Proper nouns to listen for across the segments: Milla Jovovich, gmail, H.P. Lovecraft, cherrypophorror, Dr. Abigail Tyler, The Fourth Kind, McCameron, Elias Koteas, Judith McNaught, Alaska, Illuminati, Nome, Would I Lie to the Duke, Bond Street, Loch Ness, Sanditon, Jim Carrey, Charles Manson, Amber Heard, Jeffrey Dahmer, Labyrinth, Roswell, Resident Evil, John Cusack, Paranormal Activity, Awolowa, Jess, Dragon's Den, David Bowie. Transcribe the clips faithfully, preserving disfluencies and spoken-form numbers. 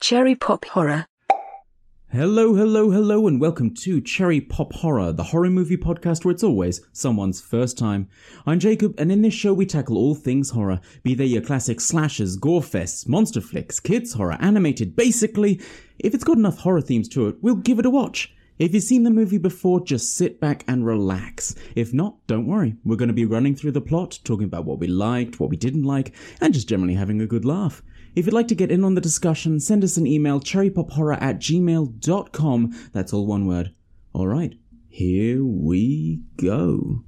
Cherry Pop Horror. Hello, hello, hello, and welcome to Cherry Pop Horror, the horror movie podcast where it's always someone's first time. I'm Jacob, and in this show we tackle all things horror, be they your classic slashers, gore fests, monster flicks, kids horror, animated. Basically, if it's got enough horror themes to it, we'll give it a watch. If you've seen the movie before, just sit back and relax. If not, don't worry. We're going to be running through the plot, talking about what we liked, what we didn't like, and just generally having a good laugh. If you'd like to get in on the discussion, send us an email, cherry pop horror at gmail dot com. That's all one word. All right, here we go.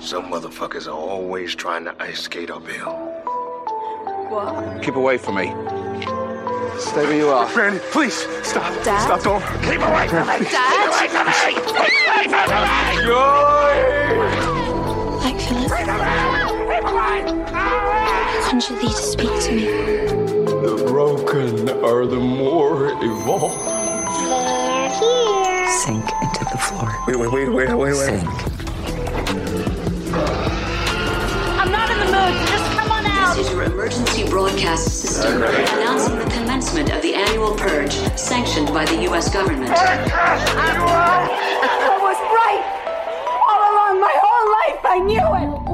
Some motherfuckers are always trying to ice skate uphill. What? Keep away from me. Stay where you are. Randy, please, stop. Dad? Stop, don't. Keep away from me. Dad? Keep away from me. Keep away from me. Joy! Like Philip. Keep away. Conjure thee to speak to me. The broken are the more evolved. They're here. Sink into the floor. Wait, wait, wait, wait, wait, wait. Sink. I'm not in the mood. Just come on out. This is your emergency broadcast system announcing the commencement of the annual purge sanctioned by the U S government. I was right. All along my whole life, I knew it.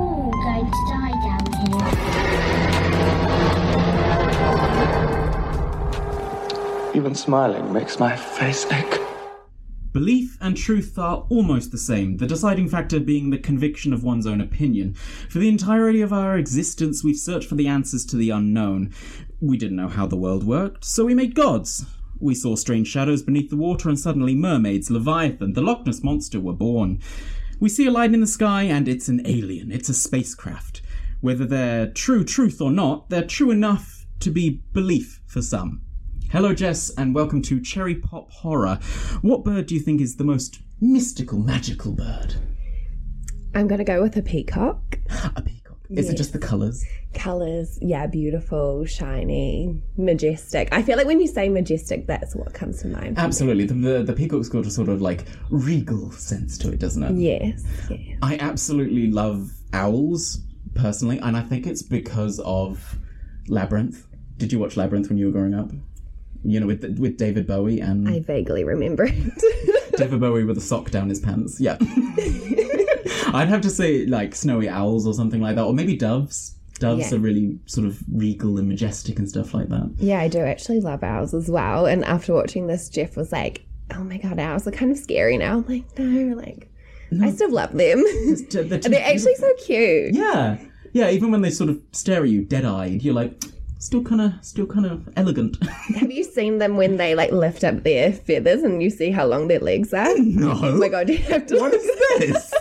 Even smiling makes my face ache. Belief and truth are almost the same, the deciding factor being the conviction of one's own opinion. For the entirety of our existence, we've searched for the answers to the unknown. We didn't know how the world worked, so we made gods. We saw strange shadows beneath the water and suddenly mermaids, Leviathan, the Loch Ness Monster were born. We see a light in the sky and it's an alien, it's a spacecraft. Whether they're true truth or not, they're true enough to be belief for some. Hello, Jess, and welcome to Cherry Pop Horror. What bird do you think is the most mystical, magical bird? I'm going to go with a peacock. A peacock? Is yes. It just the colours? Colours, yeah, beautiful, shiny, majestic. I feel like when you say majestic, that's what comes to mind. Absolutely. The, the, the peacock's got a sort of, like, regal sense to it, doesn't it? Yes. Yeah. I absolutely love owls, personally, and I think it's because of Labyrinth. Did you watch Labyrinth when you were growing up? You know, with with David Bowie and... I vaguely remember it. David Bowie with a sock down his pants. Yeah. I'd have to say, like, snowy owls or something like that. Or maybe doves. Doves yeah. are really sort of regal and majestic and stuff like that. Yeah, I do actually love owls as well. And after watching this, Jeff was like, oh, my God, owls are kind of scary now. I'm like, no, like, no. I still love them. They're, they're, they're actually so cute. Yeah. Yeah, even when they sort of stare at you dead-eyed, you're like... Still kind of, still kind of elegant. Have you seen them when they like lift up their feathers and you see how long their legs are? No. Oh my God, you have to. What is this?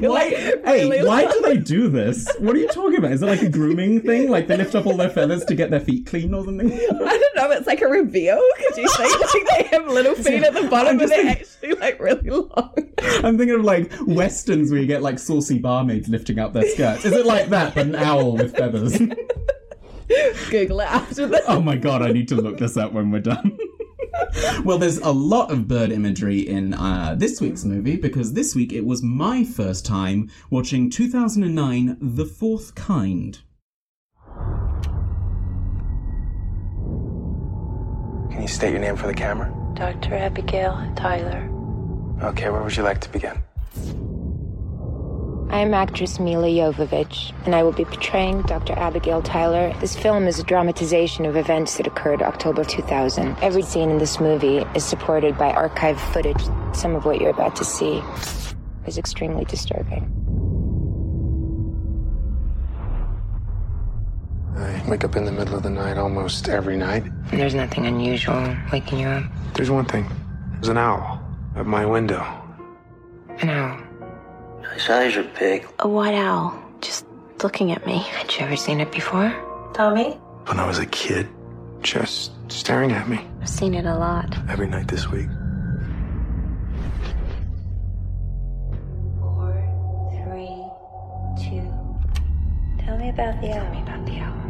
Why? Like, hey, really why do they do this? What are you talking about? Is it like a grooming thing? Like they lift up all their feathers to get their feet clean or something? I don't know. It's like a reveal. Because you think like, they have little feet at the bottom, but they're actually like really long. I'm thinking of like westerns where you get like saucy barmaids lifting up their skirts. Is it like that, but an owl with feathers? Google it after this. Oh my God, I need to look this up when we're done. Well, there's a lot of bird imagery in uh, this week's movie because this week it was my first time watching two thousand nine The Fourth Kind. Can you state your name for the camera? Doctor Abigail Tyler. Okay, where would you like to begin? I am actress Milla Jovovich, and I will be portraying Doctor Abigail Tyler. This film is a dramatization of events that occurred October two thousand. Every scene in this movie is supported by archive footage. Some of what you're about to see is extremely disturbing. I wake up in the middle of the night almost every night. And there's nothing unusual waking you up? There's one thing. There's an owl at my window. An owl? His eyes are big. A white owl, just looking at me. Had you ever seen it before? Tommy? When I was a kid, just staring at me. I've seen it a lot. Every night this week. Four, three, two. Tell me about the owl. Tell me about the owl.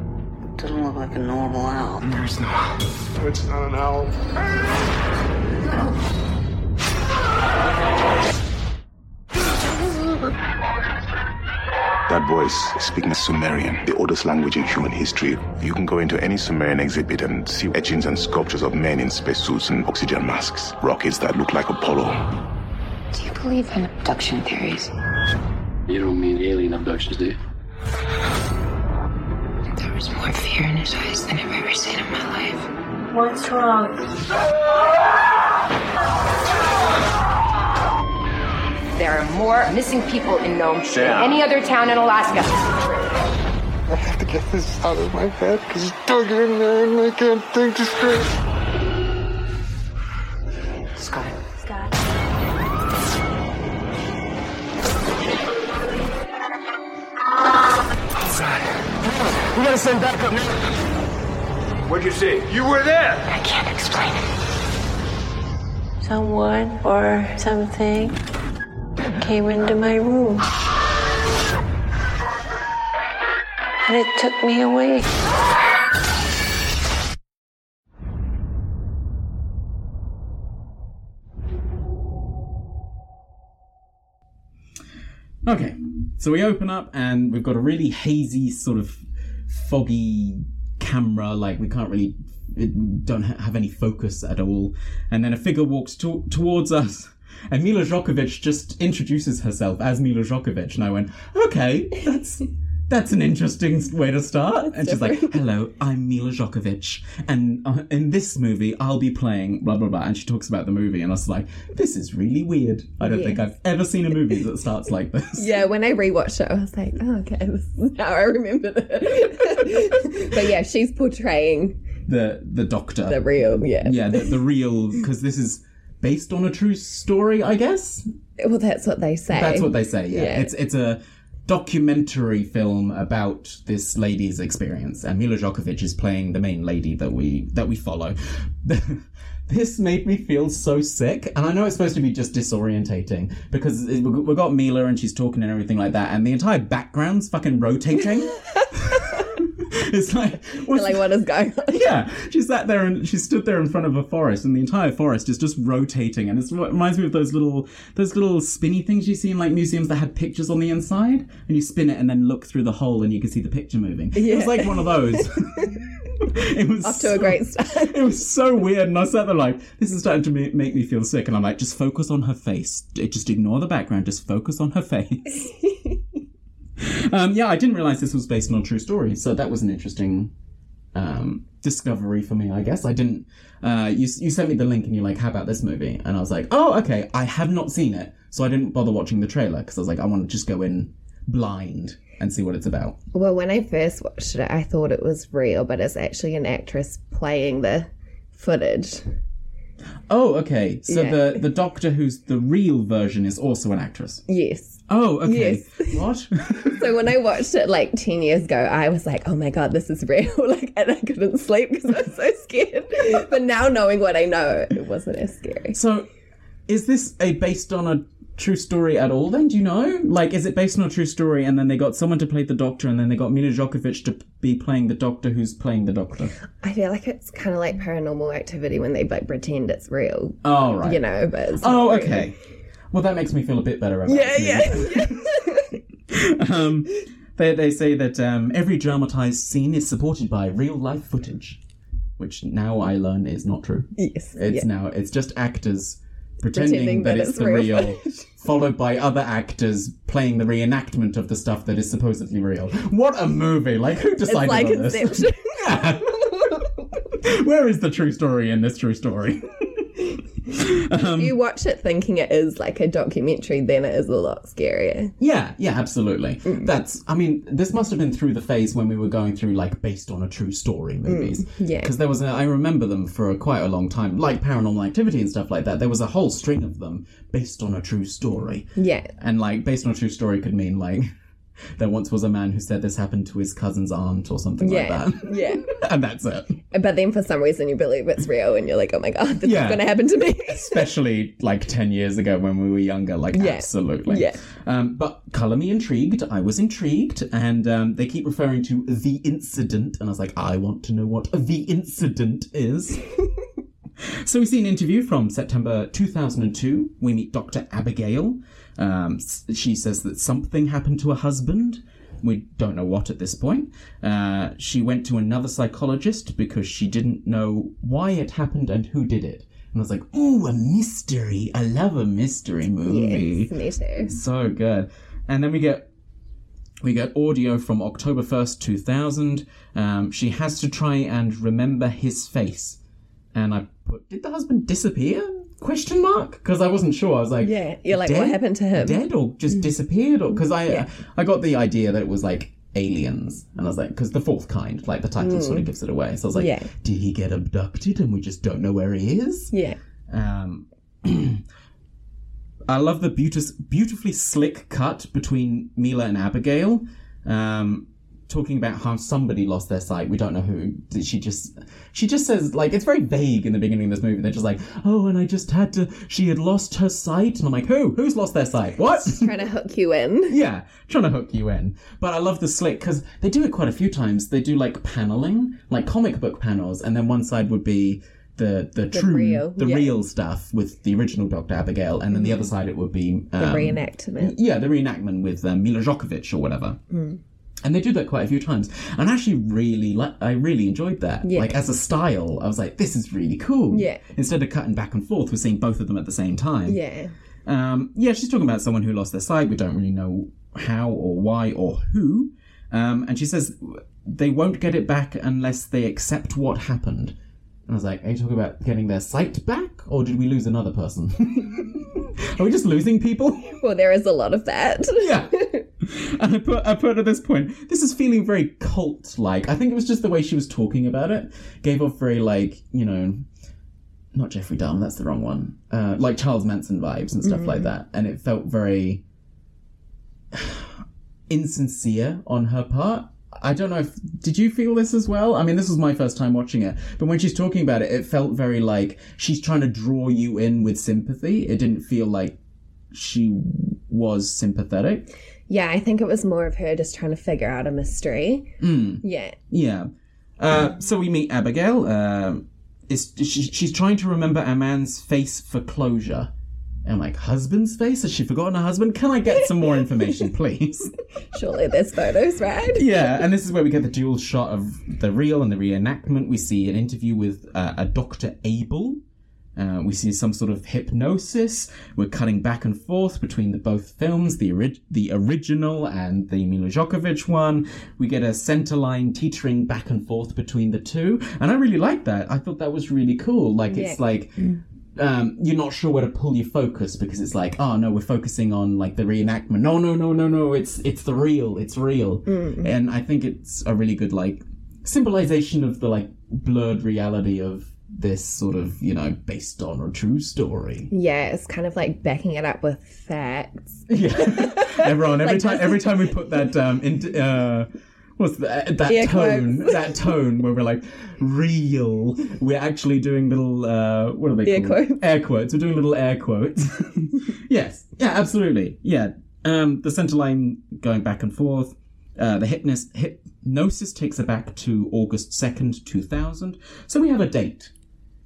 It doesn't look like a normal owl. There's no owl. It's not an owl. No. That voice is speaking Sumerian, the oldest language in human history. You can go into any Sumerian exhibit and see etchings and sculptures of men in spacesuits and oxygen masks, rockets that look like Apollo. Do you believe in abduction theories? You don't mean alien abductions, do you? There was more fear in his eyes than I've ever seen in my life. What's wrong? There are more missing people in Nome than any other town in Alaska. I have to get this out of my head because it's dug in there and I can't think to straight. Scott. Scott. Outside. We gotta send backup now. What'd you see? You were there. I can't explain it. Someone or something came into my room, and it took me away. Okay, so we open up, and we've got a really hazy, sort of foggy camera, like we can't really, it don't have any focus at all. And then a figure walks to- towards us. And Milla Jovovich just introduces herself as Milla Jovovich. And I went, okay, that's that's an interesting way to start. That's and she's different. Like, hello, I'm Milla Jovovich. And uh, in this movie, I'll be playing blah, blah, blah. And she talks about the movie. And I was like, this is really weird. I don't yes. think I've ever seen a movie that starts like this. Yeah, when I rewatched it, I was like, oh, okay, this is how I remember it. But yeah, she's portraying... The, the doctor. The real, yeah. Yeah, the, the real, because this is... based on a true story, I guess? Well, that's what they say. That's what they say, yeah. yeah. It's it's a documentary film about this lady's experience, and Milla Jovovich is playing the main lady that we that we follow. This made me feel so sick, and I know it's supposed to be just disorientating, because it, we've got Mila and she's talking and everything like that, and the entire background's fucking rotating. It's like, like, what is going on? Yeah, she sat there and she stood there in front of a forest, and the entire forest is just rotating, and it's, it reminds me of those little those little spinny things you see in like museums that had pictures on the inside, and you spin it and then look through the hole and you can see the picture moving. Yeah. It was like one of those. It was off to so, a great start. It was so weird, and I sat there like, this is starting to make me feel sick, and I'm like, just focus on her face. Just ignore the background. Just focus on her face. Um, yeah, I didn't realise this was based on a true story, so that was an interesting um, discovery for me, I guess. I didn't... Uh, you, you sent me the link and you're like, how about this movie? And I was like, oh, okay, I have not seen it, so I didn't bother watching the trailer, because I was like, I want to just go in blind and see what it's about. Well, when I first watched it, I thought it was real, but it's actually an actress playing the footage. Oh, okay. So yeah. the, the doctor who's the real version is also an actress. Yes. Oh, okay. Yes. What? So when I watched it like ten years ago, I was like, oh my God, this is real. Like, and I couldn't sleep because I was so scared. But now knowing what I know, it wasn't as scary. So is this a based on a true story at all then? Do you know? Like, is it based on a true story and then they got someone to play the doctor and then they got Milla Jovovich to be playing the doctor who's playing the doctor? I feel like it's kind of like Paranormal Activity when they like pretend it's real. Oh, right. You know, but it's Oh, not okay. Real. Well, that makes me feel a bit better about it. Yeah, yeah, yeah. um, they, they say that um, every dramatized scene is supported by real-life footage, which now I learn is not true. Yes. It's yeah. now It's just actors... Pretending, pretending that, that it's, it's the real, real followed by other actors playing the reenactment of the stuff that is supposedly real. What a movie! Like, who decided like on this? Yeah. Where is the true story in this true story? Um, if you watch it thinking it is like a documentary, then it is a lot scarier. Yeah, yeah, absolutely. Mm. That's, I mean, this must have been through the phase when we were going through like based on a true story movies. Mm. Yeah. Because there was, a, I remember them for a, quite a long time, like Paranormal Activity and stuff like that. There was a whole string of them based on a true story. Yeah. And like based on a true story could mean like... There once was a man who said this happened to his cousin's aunt or something yeah, like that. Yeah. And that's it. But then for some reason you believe it's real and you're like, oh my God, this yeah. is going to happen to me. Especially like ten years ago when we were younger. Like, yeah. absolutely. Yeah. Um, but colour me intrigued. I was intrigued. And um, they keep referring to the incident. And I was like, I want to know what the incident is. So we see an interview from September two thousand two. We meet Doctor Abigail. Um, she says that something happened to her husband we don't know what at this point. Uh, she went to another psychologist because she didn't know why it happened and who did it. And I was like, ooh, a mystery. I love a mystery movie. Yes, me too. So good. And then we get we get audio from October first, two thousand. Um, she has to try and remember his face. And I put, did the husband disappear? Question mark? Because I wasn't sure. I was like, yeah, you're like, dead? What happened to him? Dead or just disappeared? Or because I, yeah. I I got the idea that it was like aliens, and I was like, because the fourth kind, like the title mm. sort of gives it away. So I was like, yeah. did he get abducted and we just don't know where he is? Yeah. Um, I love the beautis- beautifully slick cut between Milla and Abigail. Um, talking about how somebody lost their sight. We don't know who. She just she just says, like, it's very vague in the beginning of this movie. They're just like, oh, and I just had to, she had lost her sight. And I'm like, who? Who's lost their sight? What? She's trying to hook you in. Yeah, trying to hook you in. But I love the slick, because they do it quite a few times. They do, like, paneling, like comic book panels. And then one side would be the, the, the true, real, the yeah. real stuff with the original Doctor Abigail. And then the other side, it would be... Um, the reenactment. Yeah, the reenactment with um, Milla Jovovich or whatever. Mm. And they do that quite a few times. And I actually really, li- I really enjoyed that. Yeah. Like, as a style, I was like, this is really cool. Yeah. Instead of cutting back and forth, we're seeing both of them at the same time. Yeah. Um, yeah, she's talking about someone who lost their sight. We don't really know how or why or who. Um, and she says they won't get it back unless they accept what happened. And I was like, are you talking about getting their sight back? Or did we lose another person? Are we just losing people? Well, there is a lot of that. Yeah. And I put, I put at this point, this is feeling very cult-like. I think it was just the way she was talking about it. Gave off very, like, you know, not Jeffrey Dahmer, that's the wrong one. Uh, like Charles Manson vibes and stuff mm-hmm. like that. And it felt very insincere on her part. I don't know if... Did you feel this as well? I mean, this was my first time watching it. But when she's talking about it, it felt very like she's trying to draw you in with sympathy. It didn't feel like she was sympathetic. Yeah, I think it was more of her just trying to figure out a mystery. Mm. Yeah. Yeah. Uh, um, so we meet Abigail. Uh, is she, she's trying to remember a man's face for closure. And I'm like, husband's face? Has she forgotten her husband? Can I get some more information, please? Surely there's photos, right? Yeah, and this is where we get the dual shot of the real and the reenactment. We see an interview with uh, a Doctor Abel. Uh, we see some sort of hypnosis. We're cutting back and forth between the both films, the ori- the original and the Milla Jovovich one. We get a centerline teetering back and forth between the two. And I really like that. I thought that was really cool. Like, yeah. It's like... Mm. Um, you're not sure where to pull your focus because it's like, oh no, we're focusing on like the reenactment. No, no, no, no, no. It's it's the real. It's real. Mm. And I think it's a really good like symbolization of the like blurred reality of this sort of, you know, based on a true story. Yeah, it's kind of like backing it up with facts. Yeah, everyone. Every like, time, every time we put that um into. Uh, What's that, that tone, that tone where we're like, real. We're actually doing little, uh, what are they air called? Quotes. Air quotes. We're doing little air quotes. Yes. Yeah, absolutely. Yeah. Um, the centerline going back and forth. Uh, the hypnosis, hypnosis takes her back to August second, two thousand. So we have a date.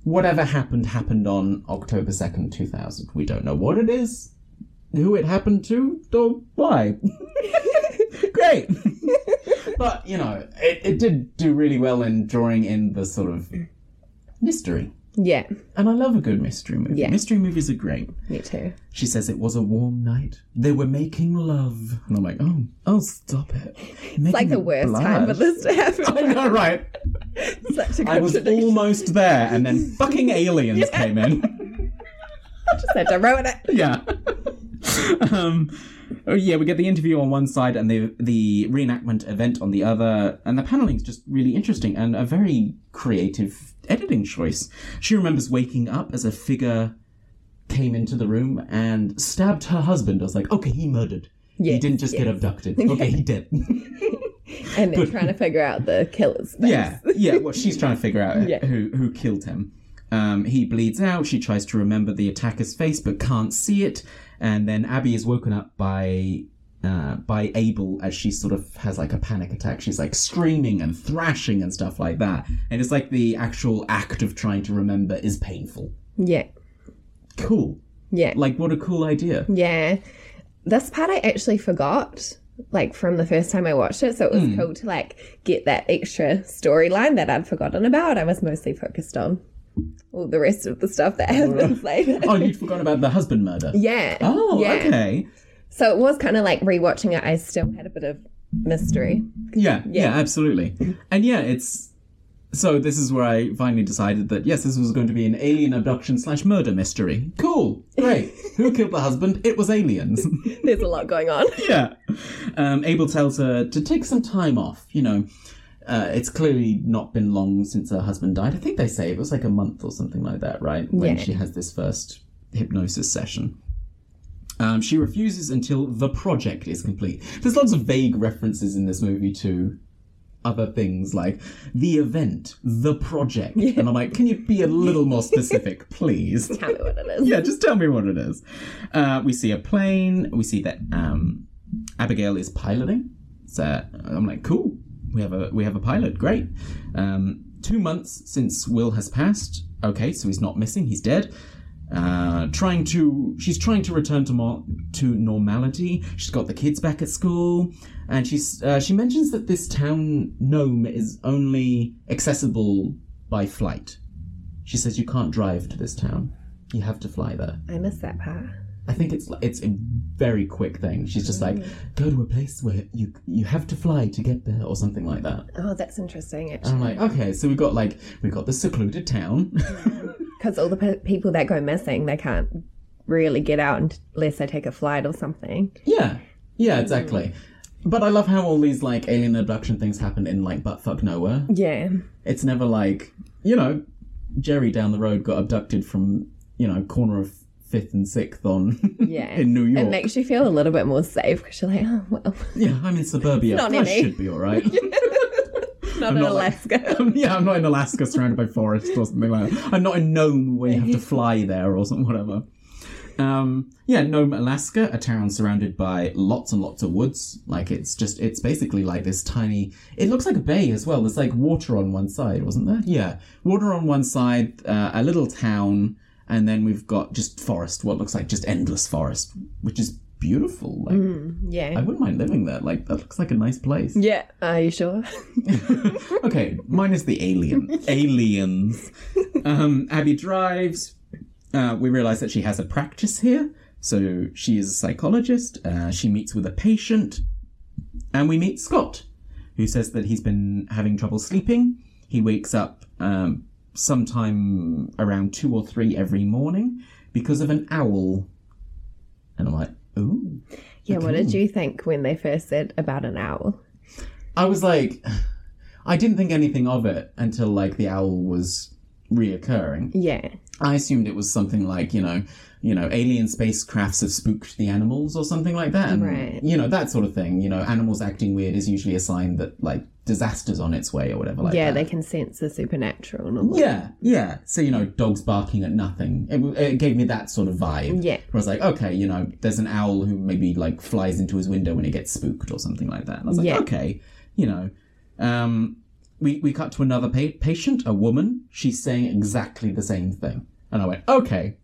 Whatever happened, happened on October second, two thousand. We don't know what it is, who it happened to, or why. Great. But, you know, it, it did do really well in drawing in the sort of mystery. Yeah. And I love a good mystery movie. Yeah. Mystery movies are great. Me too. She says it was a warm night. They were making love. And I'm like, oh, oh, stop it. It's like the worst blush. Time for this to happen. I know, right? Such a I was almost there, and then fucking aliens yeah. came in. I just had to ruin it. Yeah. um... Oh yeah, we get the interview on one side and the the reenactment event on the other, and the panelling's just really interesting and a very creative editing choice. She remembers waking up as a figure came into the room and stabbed her husband. I was like, okay, he murdered. Yes, he didn't just yes. get abducted. Okay, he did. And they're trying to figure out the killer's face. Yeah, yeah. Well, she's trying to figure out yeah. who who killed him. Um, he bleeds out. She tries to remember the attacker's face but can't see it. And then Abby is woken up by uh, by Abel as she sort of has, like, a panic attack. She's, like, screaming and thrashing and stuff like that. And it's like the actual act of trying to remember is painful. Yeah. Cool. Yeah. Like, what a cool idea. Yeah. This part I actually forgot. like from the first time I watched it. So it was mm. cool to like get that extra storyline that I'd forgotten about. I was mostly focused on all the rest of the stuff that happens later. Oh, you'd forgotten about the husband murder? Yeah. Oh, yeah. Okay. So it was kind of like rewatching it. I still had a bit of mystery. Yeah, yeah, yeah, absolutely. And yeah, it's, so this is where I finally decided that, yes, this was going to be an alien abduction slash murder mystery. Cool. Great. Who killed the husband? It was aliens. There's a lot going on. Yeah. Um, Abel tells her to take some time off, you know. Uh, it's clearly not been long since her husband died. I think they say it was like a month or something like that, right? When yeah. she has this first hypnosis session. Um, she refuses until the project is complete. There's lots of vague references in this movie to other things like the event, the project. Yeah. And I'm like, can you be a little more specific, please? Tell me what it is. Yeah, just tell me what it is. Uh, we see a plane. We see that um, Abigail is piloting. So I'm like, cool. We have a we have a pilot. Great. Um, two months since Will has passed. Okay, so he's not missing. He's dead. Uh, trying to she's trying to return to more to normality. She's got the kids back at school, and she's uh, she mentions that this town Nome is only accessible by flight. She says you can't drive to this town. You have to fly there. I miss that part. I think it's it's a very quick thing. She's just like, go to a place where you you have to fly to get there or something like that. Oh, that's interesting, actually. And I'm like, okay, so we've got, like, we've got the secluded town. Because all the pe- people that go missing, they can't really get out unless they take a flight or something. Yeah, yeah, exactly. Mm. But I love how all these, like, alien abduction things happen in, like, buttfuck nowhere. Yeah. It's never like, you know, Jerry down the road got abducted from, you know, corner of Fifth and Sixth on yeah. in New York. It makes you feel a little bit more safe because you're like, oh, well. Yeah, I'm in suburbia. Not I any. should be all right. Yeah. Not I'm in not Alaska. Like, um, yeah, I'm not in Alaska surrounded by forests or something like that. I'm not in Nome where you have to fly there or something, whatever. Um, yeah, Nome, Alaska, a town surrounded by lots and lots of woods. Like, it's just, it's basically like this tiny, it looks like a bay as well. There's like water on one side, wasn't there? Yeah, water on one side, uh, a little town. And then we've got just forest, what looks like just endless forest, which is beautiful. Like, mm, yeah. I wouldn't mind living there. Like, that looks like a nice place. Yeah. Are you sure? Okay. Minus the alien. Aliens. Um, Abby drives. Uh, we realise that she has a practice here. So she is a psychologist. Uh, she meets with a patient. And we meet Scott, who says that he's been having trouble sleeping. He wakes up... Um, sometime around two or three every morning because of an owl. And I'm like, ooh. Yeah, okay. What did you think when they first said about an owl? I was like, I didn't think anything of it until, like, the owl was reoccurring. Yeah. I assumed it was something like, you know, you know, alien spacecrafts have spooked the animals or something like that. And, right. You know, that sort of thing. You know, animals acting weird is usually a sign that, like, disaster's on its way or whatever like yeah, that. Yeah, they can sense the supernatural. And all that. Yeah, yeah. So, you know, dogs barking at nothing. It, it gave me that sort of vibe. Yeah. Where I was like, okay, you know, there's an owl who maybe, like, flies into his window when he gets spooked or something like that. And I was like, yeah. okay, you know. Um, we, we cut to another pa- patient, a woman. She's saying exactly the same thing. And I went, okay.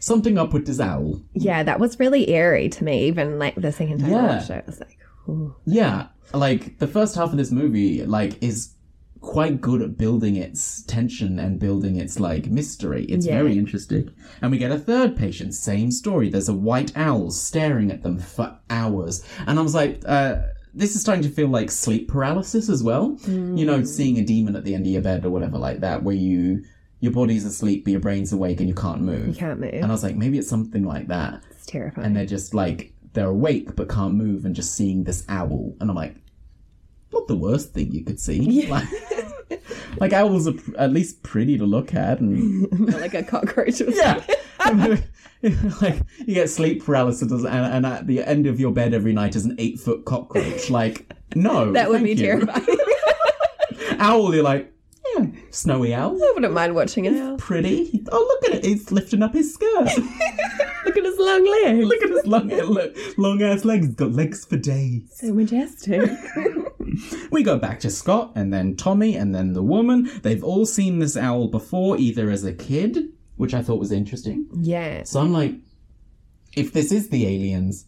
Something up with this owl. Yeah, that was really eerie to me, even, like, the second time yeah. I watched it. I was like, ooh. Yeah, like, the first half of this movie, like, is quite good at building its tension and building its, like, mystery. It's yeah. very interesting. And we get a third patient, same story. There's a white owl staring at them for hours. And I was like, uh, this is starting to feel like sleep paralysis as well. Mm. You know, seeing a demon at the end of your bed or whatever like that, where you... your body's asleep, but your brain's awake and you can't move. You can't move. And I was like, maybe it's something like that. It's terrifying. And they're just like, they're awake but can't move and just seeing this owl. And I'm like, not the worst thing you could see. Yeah. Like, like, owls are pr- at least pretty to look at. And like a cockroach or yeah. something. Like, you get sleep paralysis and, and at the end of your bed every night is an eight-foot cockroach. Like, no, that would be you. Terrifying. Owl, you're like, yeah, snowy owl. I wouldn't mind watching an owl. Pretty. Oh, look at it. He's lifting up his skirt. Look at his long legs. Look at his long, long ass legs. He's got legs for days. So majestic. We go back to Scott and then Tommy and then the woman. They've all seen this owl before, either as a kid, which I thought was interesting. Yeah. So I'm like, if this is the aliens,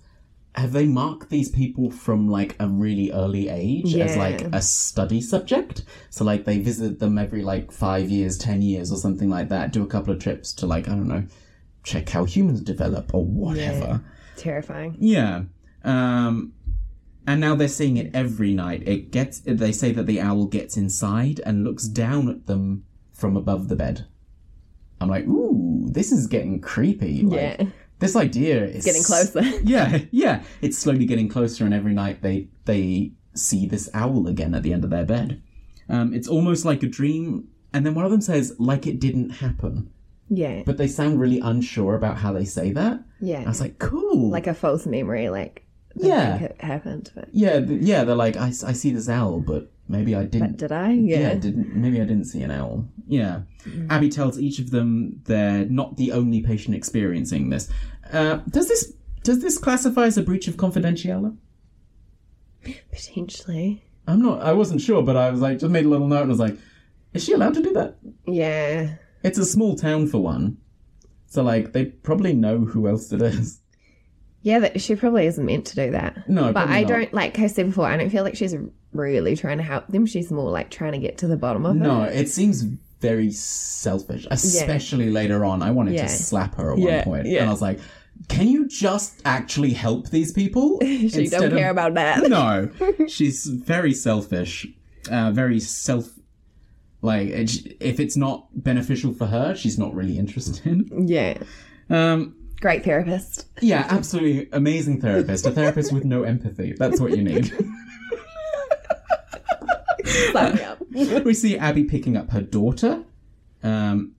have they marked these people from, like, a really early age yeah. as, like, a study subject? So, like, they visit them every, like, five years, ten years or something like that, do a couple of trips to, like, I don't know, check how humans develop or whatever. Yeah. Terrifying. Yeah. Um... And now they're seeing it every night. It gets. They say that the owl gets inside and looks down at them from above the bed. I'm like, ooh, this is getting creepy. Like, yeah. This idea is... Getting closer. yeah, yeah. It's slowly getting closer, and every night they, they see this owl again at the end of their bed. Um, it's almost like a dream. And then one of them says, like it didn't happen. Yeah. But they sound really unsure about how they say that. Yeah. I was like, cool. Like a false memory, like... Yeah, it happened. But. Yeah, yeah. They're like, I, I see this owl, but maybe I didn't. But did I? Yeah, yeah didn't. Maybe I didn't see an owl. Yeah. Mm. Abby tells each of them they're not the only patient experiencing this. Uh, does this does this classify as a breach of confidentiality? Potentially. I'm not. I wasn't sure, but I was like, just made a little note and was like, is she allowed to do that? Yeah. It's a small town for one, so like they probably know who else it is. Yeah, that she probably isn't meant to do that. No, but I not. don't, like I said before, I don't feel like she's really trying to help them. She's more like trying to get to the bottom of no, it. No, it seems very selfish, especially yeah. later on. I wanted yeah. to slap her at yeah, one point, yeah. and I was like, "Can you just actually help these people?" she don't care of... about that. No, she's very selfish, uh, very self. Like, if it's not beneficial for her, she's not really interested. Yeah. Um. Great therapist. Yeah, absolutely amazing therapist. A therapist with no empathy. That's what you need. uh, we see Abby picking up her daughter. Um,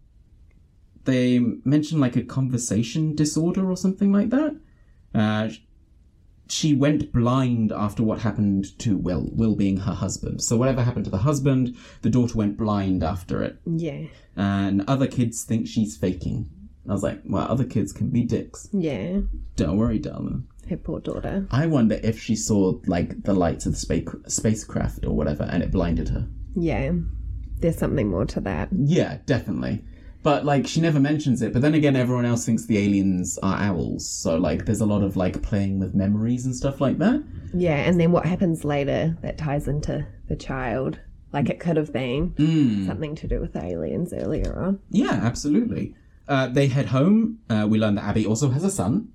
they mention like a conversation disorder or something like that. Uh, she went blind after what happened to Will, Will being her husband. So whatever happened to the husband, the daughter went blind after it. Yeah. And other kids think she's faking. I was like, well, other kids can be dicks. Yeah. Don't worry, darling. Her poor daughter. I wonder if she saw, like, the lights of the spa- spacecraft or whatever, and it blinded her. Yeah. There's something more to that. Yeah, definitely. But, like, she never mentions it. But then again, everyone else thinks the aliens are owls. So, like, there's a lot of, like, playing with memories and stuff like that. Yeah, and then what happens later that ties into the child. Like, it could have been mm. something to do with aliens earlier on. Yeah, absolutely. Uh, they head home. Uh, we learn that Abby also has a son.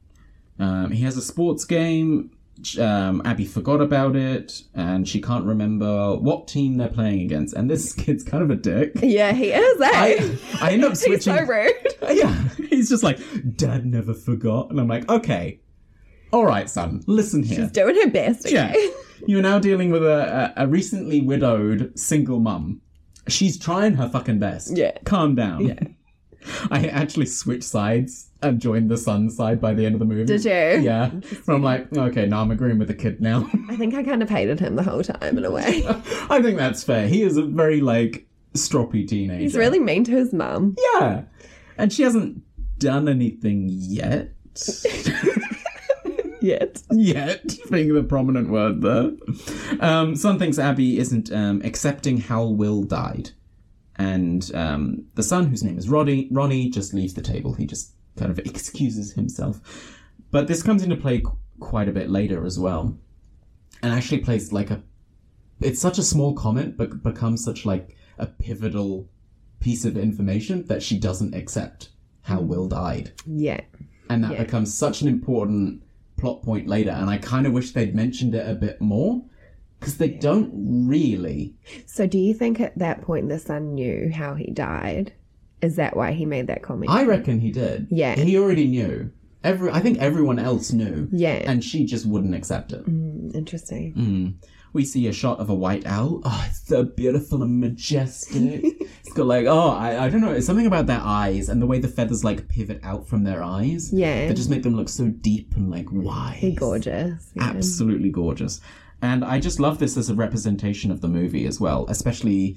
Um, he has a sports game. Um, Abby forgot about it, and she can't remember what team they're playing against. And this kid's kind of a dick. Yeah, he is, eh? I, I end up switching. He's so rude. Yeah, he's just like, Dad never forgot. And I'm like, okay, all right, son, listen here. She's doing her best. Okay? Yeah, you're now dealing with a, a recently widowed single mum. She's trying her fucking best. Yeah. Calm down. Yeah. I actually switched sides and joined the sun side by the end of the movie. Did you? Yeah. So I'm like, okay, now I'm agreeing with the kid now. I think I kind of hated him the whole time in a way. I think that's fair. He is a very, like, stroppy teenager. He's really mean to his mum. Yeah. And she hasn't done anything yet. Yet. Yet. Being the prominent word there. Um, Son thinks Abby isn't um, accepting how Will died. And um, the son, whose name is Roddy, Ronnie, just leaves the table. He just kind of excuses himself. But this comes into play qu- quite a bit later as well. And actually plays like a... It's such a small comment, but becomes such like a pivotal piece of information that she doesn't accept how Will died. Yeah. And that yeah. becomes such an important plot point later. And I kind of wish they'd mentioned it a bit more. Because they don't really. So do you think at that point the son knew how he died? Is that why he made that comment? I reckon he did. Yeah. He already knew. Every, I think everyone else knew. Yeah. And she just wouldn't accept it. Mm, interesting. Mm. We see a shot of a white owl. Oh, it's so beautiful and majestic. It's got like, oh, I, I don't know. It's something about their eyes and the way the feathers like pivot out from their eyes. Yeah. That just make them look so deep and like wise. They're gorgeous. Yeah. Absolutely gorgeous. And I just love this as a representation of the movie as well, especially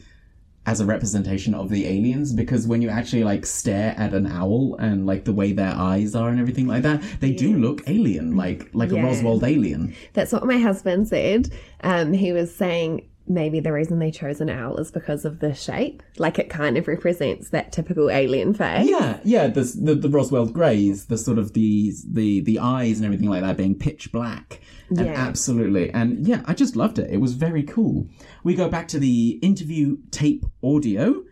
as a representation of the aliens, because when you actually, like, stare at an owl and, like, the way their eyes are and everything like that, they yes. do look alien, like like yeah. a Roswell alien. That's what my husband said. Um, he was saying maybe the reason they chose an owl is because of the shape. Like, it kind of represents that typical alien face. Yeah, yeah, the, the, the Roswell greys, the sort of the, the, the eyes and everything like that being pitch black. And yeah. Absolutely. And, yeah, I just loved it. It was very cool. We go back to the interview tape audio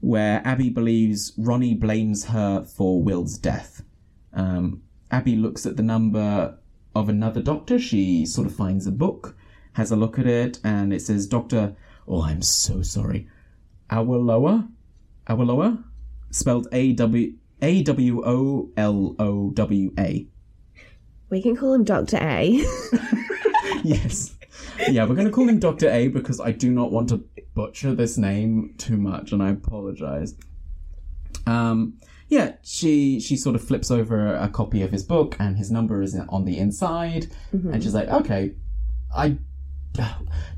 where Abby believes Ronnie blames her for Will's death. Um, Abby looks at the number of another doctor. She sort of finds a book, has a look at it, and it says, Doctor, oh, I'm so sorry, Awolowa? Awolowa? Spelled A W A W O L O W A. We can call him Doctor A. Yes. Yeah, we're going to call him Doctor A because I do not want to butcher this name too much, and I apologise. Um... Yeah, she she sort of flips over a copy of his book, and his number is on the inside, mm-hmm. and she's like, okay, I...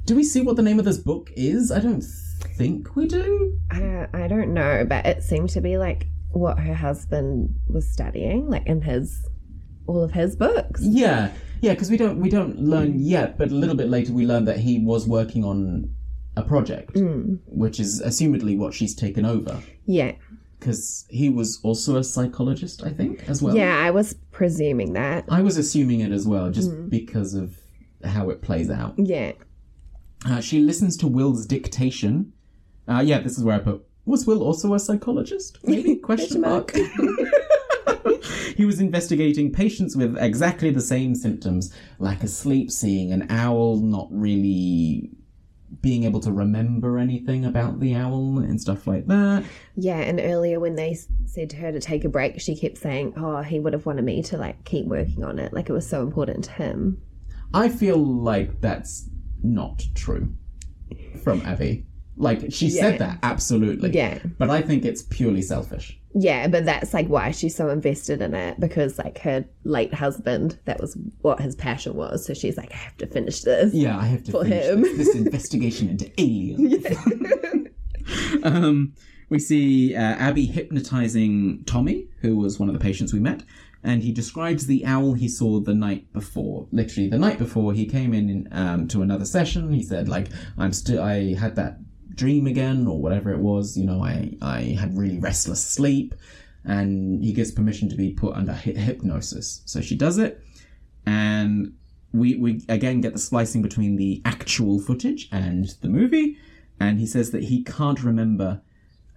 Do we see what the name of this book is? I don't think we do. Uh, I don't know, but it seemed to be, like, what her husband was studying, like, in his... all of his books. Yeah, yeah, because we don't, we don't learn yet, but a little bit later we learn that he was working on a project, mm. which is assumedly what she's taken over. Yeah. Because he was also a psychologist, I think, as well. Yeah, I was presuming that. I was assuming it as well, just mm. because of how it plays out. Yeah. Uh, she listens to Will's dictation. Uh, yeah, this is where I put, was Will also a psychologist? Maybe? Question mark. He was investigating patients with exactly the same symptoms, lack of sleep, seeing an owl, not really... being able to remember anything about the owl and stuff like that. Yeah, and earlier when they said to her to take a break, she kept saying, oh, he would have wanted me to, like, keep working on it. Like, it was so important to him. I feel like that's not true from Abby. Like, she yeah. said that, absolutely. Yeah. But I think it's purely selfish. Yeah, but that's, like, why she's so invested in it, because, like, her late husband, that was what his passion was, so she's like, I have to finish this. Yeah, I have to for finish him. This, this investigation into aliens. Yeah. um, we see uh, Abby hypnotizing Tommy, who was one of the patients we met, and he describes the owl he saw the night before. Literally, the night before, he came in um, to another session. He said, like, I'm still, I had that dream again, or whatever it was, you know, I, I had really restless sleep, and he gets permission to be put under hy- hypnosis. So she does it, and we, we again get the splicing between the actual footage and the movie, and he says that he can't remember,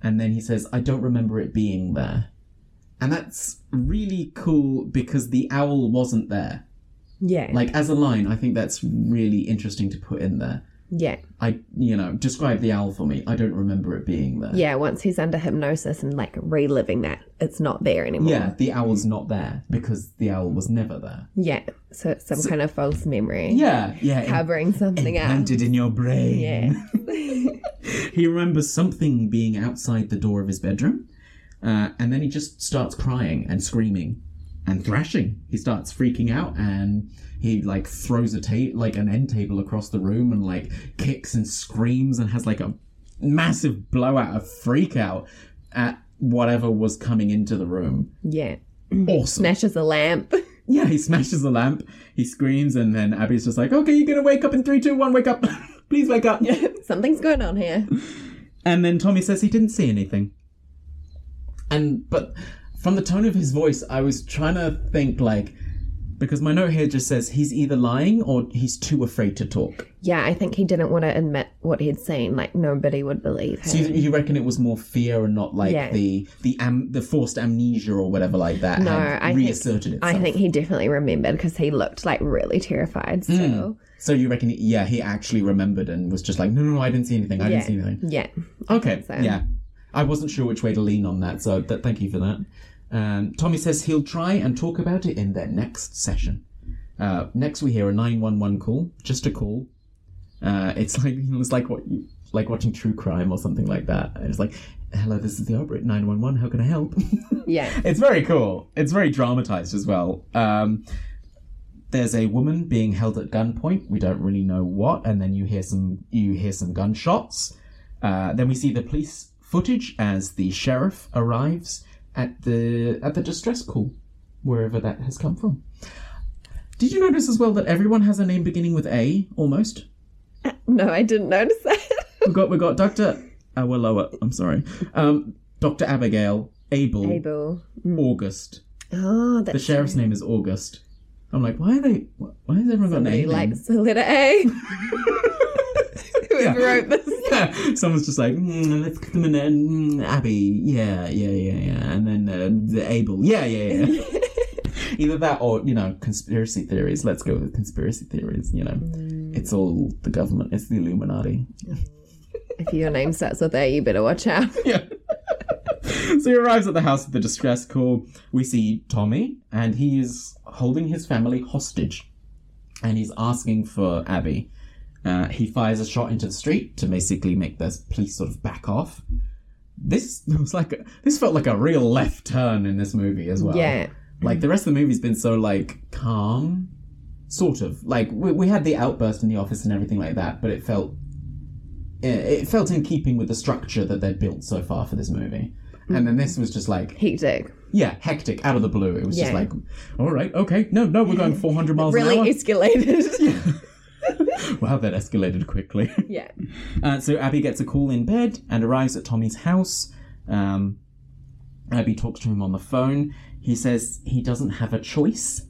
and then he says, I don't remember it being there. And that's really cool because the owl wasn't there. Yeah. Like, as a line, I think that's really interesting to put in there. Yeah. I, you know, describe the owl for me. I don't remember it being there. Yeah, once he's under hypnosis and, like, reliving that, it's not there anymore. Yeah, the owl's not there because the owl was never there. Yeah, so it's some so, kind of false memory. Yeah, yeah. Covering in, something implanted up. Implanted in your brain. Yeah. He remembers something being outside the door of his bedroom, uh, and then he just starts crying and screaming and thrashing. He starts freaking out, and he, like, throws a ta- like an end table across the room, and, like, kicks and screams, and has, like, a massive blowout, a freak out at whatever was coming into the room. Yeah. Awesome. He smashes a lamp. Yeah, he smashes a lamp. He screams, and then Abby's just like, okay, you're gonna wake up in three, two, one, wake up. Please wake up. Yeah, something's going on here. And then Tommy says he didn't see anything. And, but... from the tone of his voice, I was trying to think, like, because my note here just says he's either lying or he's too afraid to talk. Yeah, I think he didn't want to admit what he'd seen. Like, nobody would believe him. So you, you reckon it was more fear and not, like, yeah. the the am, the forced amnesia or whatever like that no, had I reasserted think, itself? I think he definitely remembered because he looked, like, really terrified. So, mm. so you reckon, he, yeah, he actually remembered and was just like, no, no, no I didn't see anything. I yeah. didn't see anything. Yeah. Okay, so. yeah. I wasn't sure which way to lean on that, so th- thank you for that. Um, Tommy says he'll try and talk about it in their next session. Uh, next, we hear a nine one one call, just a call. Uh, it's like it was like what you, like watching True Crime or something like that. It's like, hello, this is the operator nine one one. How can I help? Yeah, it's very cool. It's very dramatized as well. Um, there's a woman being held at gunpoint. We don't really know what, and then you hear some you hear some gunshots. Uh, then we see the police footage as the sheriff arrives at the at the distress call, wherever that has come from. Did you notice as well that everyone has a name beginning with A, almost? No, I didn't notice that. we got we got Doctor Awolowo. I'm sorry, um, Doctor Abigail Abel. Abel mm. August. Oh, that's the sheriff's true. Name is August. I'm like, why are they? Why has everyone got an A? Likes the letter A. Whoever yeah. wrote this. Yeah. Someone's just like, mm, let's put them in there. Mm, Abby, yeah, yeah, yeah, yeah, and then uh, the Abel, yeah, yeah, yeah. Either that or, you know, conspiracy theories. Let's go with conspiracy theories, you know. Mm. It's all the government. It's the Illuminati. If your name starts with A, you better watch out. Yeah. So he arrives at the house with the distress call. We see Tommy, and he is holding his family hostage. And he's asking for Abby. Uh, he fires a shot into the street to basically make the police sort of back off. This was like a, this felt like a real left turn in this movie as well. Yeah. Like, the rest of the movie's been so, like, calm, sort of. Like, we, we had the outburst in the office and everything like that, but it felt it felt in keeping with the structure that they'd built so far for this movie. And then this was just, like... Hectic. Yeah, hectic, out of the blue. It was yeah. just like, all right, okay, no, no, we're going four hundred miles really an hour. Really escalated. Yeah. Wow, that escalated quickly. Yeah. Uh, so Abby gets a call in bed and arrives at Tommy's house. Um, Abby talks to him on the phone. He says he doesn't have a choice.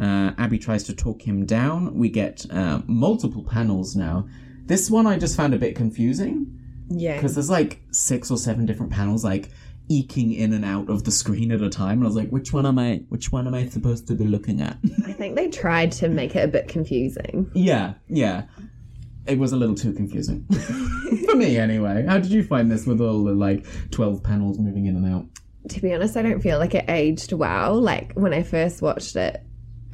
Uh, Abby tries to talk him down. We get uh, multiple panels now. This one I just found a bit confusing. Yeah. Because there's like six or seven different panels like eking in and out of the screen at a time. And I was like, which one am I, which one am I supposed to be looking at? I think they tried to make it a bit confusing. Yeah, yeah. It was a little too confusing. For me, anyway. How did you find this with all the like twelve panels moving in and out? To be honest, I don't feel like it aged well. Like, when I first watched it,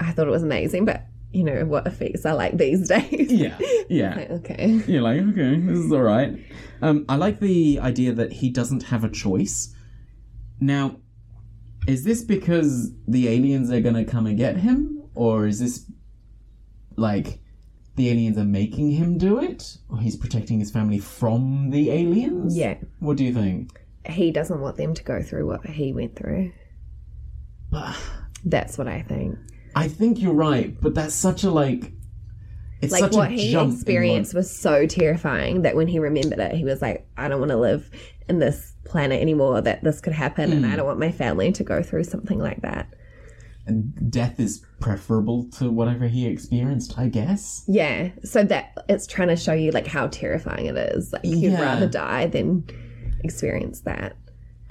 I thought it was amazing, but, you know, what effects I like these days. Yeah, yeah. Like, okay. You're like, okay, this is all right. Um, I like the idea that he doesn't have a choice. Now, is this because the aliens are going to come and get him? Or is this, like, the aliens are making him do it? Or he's protecting his family from the aliens? Yeah. What do you think? He doesn't want them to go through what he went through. That's what I think. I think you're right, but that's such a, like... It's like such what a he experienced was so terrifying that when he remembered it, he was like, I don't want to live in this planet anymore, that this could happen, mm. and I don't want my family to go through something like that. And death is preferable to whatever he experienced, I guess. Yeah, so that it's trying to show you, like, how terrifying it is. Like, you'd yeah. rather die than... experience that.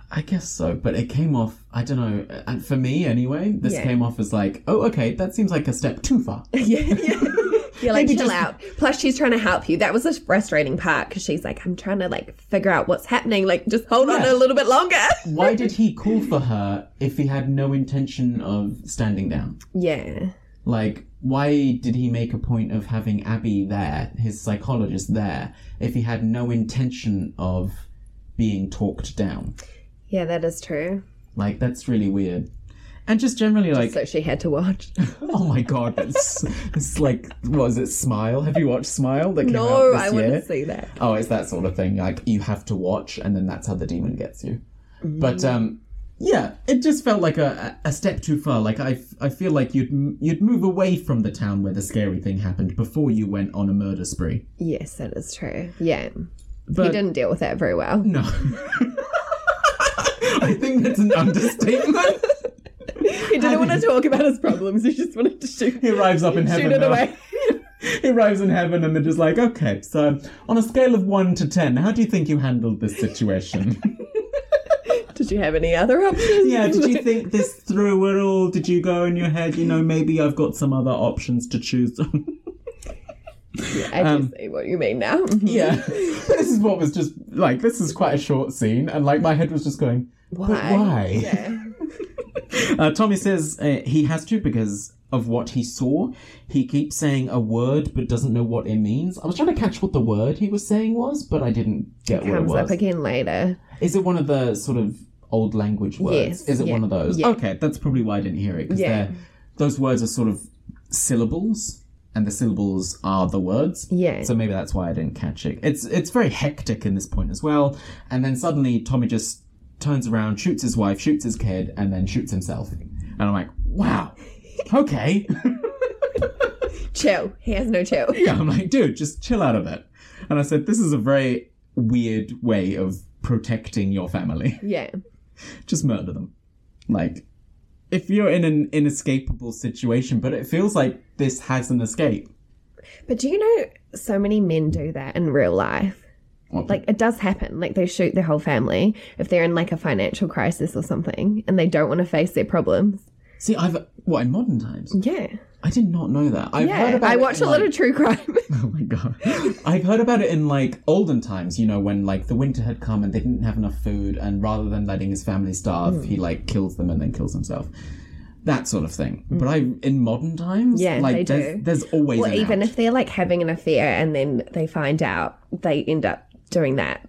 I guess so, but it came off, I don't know, for me anyway, this yeah. came off as like, oh, okay, that seems like a step too far. yeah, yeah. You're like, chill just... out. Plus, she's trying to help you. That was a frustrating part, because she's like, I'm trying to, like, figure out what's happening. Like, just hold yeah. on a little bit longer. Why did he call for her if he had no intention of standing down? Yeah. Like, why did he make a point of having Abby there, his psychologist there, if he had no intention of... being talked down? Yeah, that is true. Like, that's really weird. And just generally, like... Just so she had to watch. Oh, my God. That's it's like, what is it, Smile? Have you watched Smile? That came no, out this I year? Wouldn't see that. Oh, it's that sort of thing. Like, you have to watch, and then that's how the demon gets you. Mm. But, um, yeah, it just felt like a, a step too far. Like, I, I feel like you'd, you'd move away from the town where the scary thing happened before you went on a murder spree. Yes, that is true. Yeah. But he didn't deal with that very well. No. I think that's an understatement. He didn't and want to talk about his problems. He just wanted to shoot. He arrives up in shoot heaven. Shoot it away. He arrives in heaven and they're just like, okay, so on a scale of one to ten, how do you think you handled this situation? Did you have any other options? Yeah, did you think this through at all? Did you go in your head, you know, maybe I've got some other options to choose from? Yeah, I do um, see what you mean now. Yeah. This is what was just, like, this is quite a short scene, and, like, my head was just going, why? But why? Yeah. uh, Tommy says uh, he has to because of what he saw. He keeps saying a word, but doesn't know what it means. I was trying to catch what the word he was saying was, but I didn't get it what it was. It comes up again later. Is it one of the sort of old language words? Yes. Is it yeah. one of those? Yeah. Okay, that's probably why I didn't hear it, because yeah. those words are sort of syllables. And the syllables are the words. Yeah. So maybe that's why I didn't catch it. It's it's very hectic in this point as well. And then suddenly Tommy just turns around, shoots his wife, shoots his kid, and then shoots himself. And I'm like, wow, okay. Cho. He has no Cho. Yeah, I'm like, dude, just chill out a bit. And I said, this is a very weird way of protecting your family. Yeah. Just murder them. Like, if you're in an inescapable situation, but it feels like this has an escape. But do you know so many men do that in real life? What? Like, it does happen. Like, they shoot their whole family if they're in, like, a financial crisis or something and they don't want to face their problems. See, I've... What, in modern times? Yeah. I did not know that. I've yeah, heard about I watch it in, a like, lot of true crime. Oh, my God. I've heard about it in, like, olden times, you know, when, like, the winter had come and they didn't have enough food, and rather than letting his family starve, mm. he, like, kills them and then kills himself. That sort of thing. Mm. But I, in modern times, yeah, like, there's, there's always well, an even out. If they're, like, having an affair and then they find out, they end up doing that.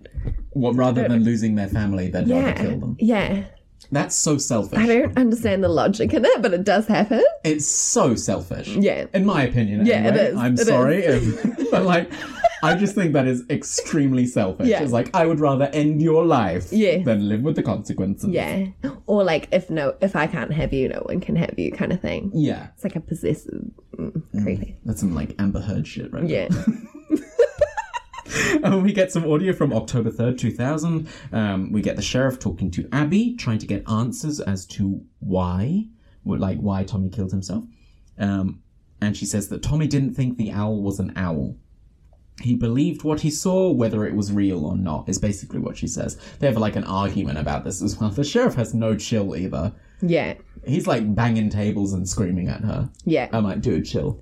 What, rather than losing their family, they'd yeah, rather kill them. Yeah. That's so selfish. I don't understand the logic in it, but it does happen. It's so selfish. Yeah. In my opinion, anyway. Yeah, it is. I'm it sorry. Is. If, but, like, I just think that is extremely selfish. Yeah. It's like, I would rather end your life yeah. than live with the consequences. Yeah. Or, like, if no, if I can't have you, no one can have you kind of thing. Yeah. It's like a possessive... Mm, creepy. Mm, that's some, like, Amber Heard shit right yeah. now. Yeah. Um, we get some audio from October third, two thousand. Um, we get the sheriff talking to Abby, trying to get answers as to why, like why Tommy killed himself. Um, and she says that Tommy didn't think the owl was an owl. He believed what he saw, whether it was real or not, is basically what she says. They have, like, an argument about this as well. The sheriff has no chill either. Yeah. He's, like, banging tables and screaming at her. Yeah. I'm like, dude, chill.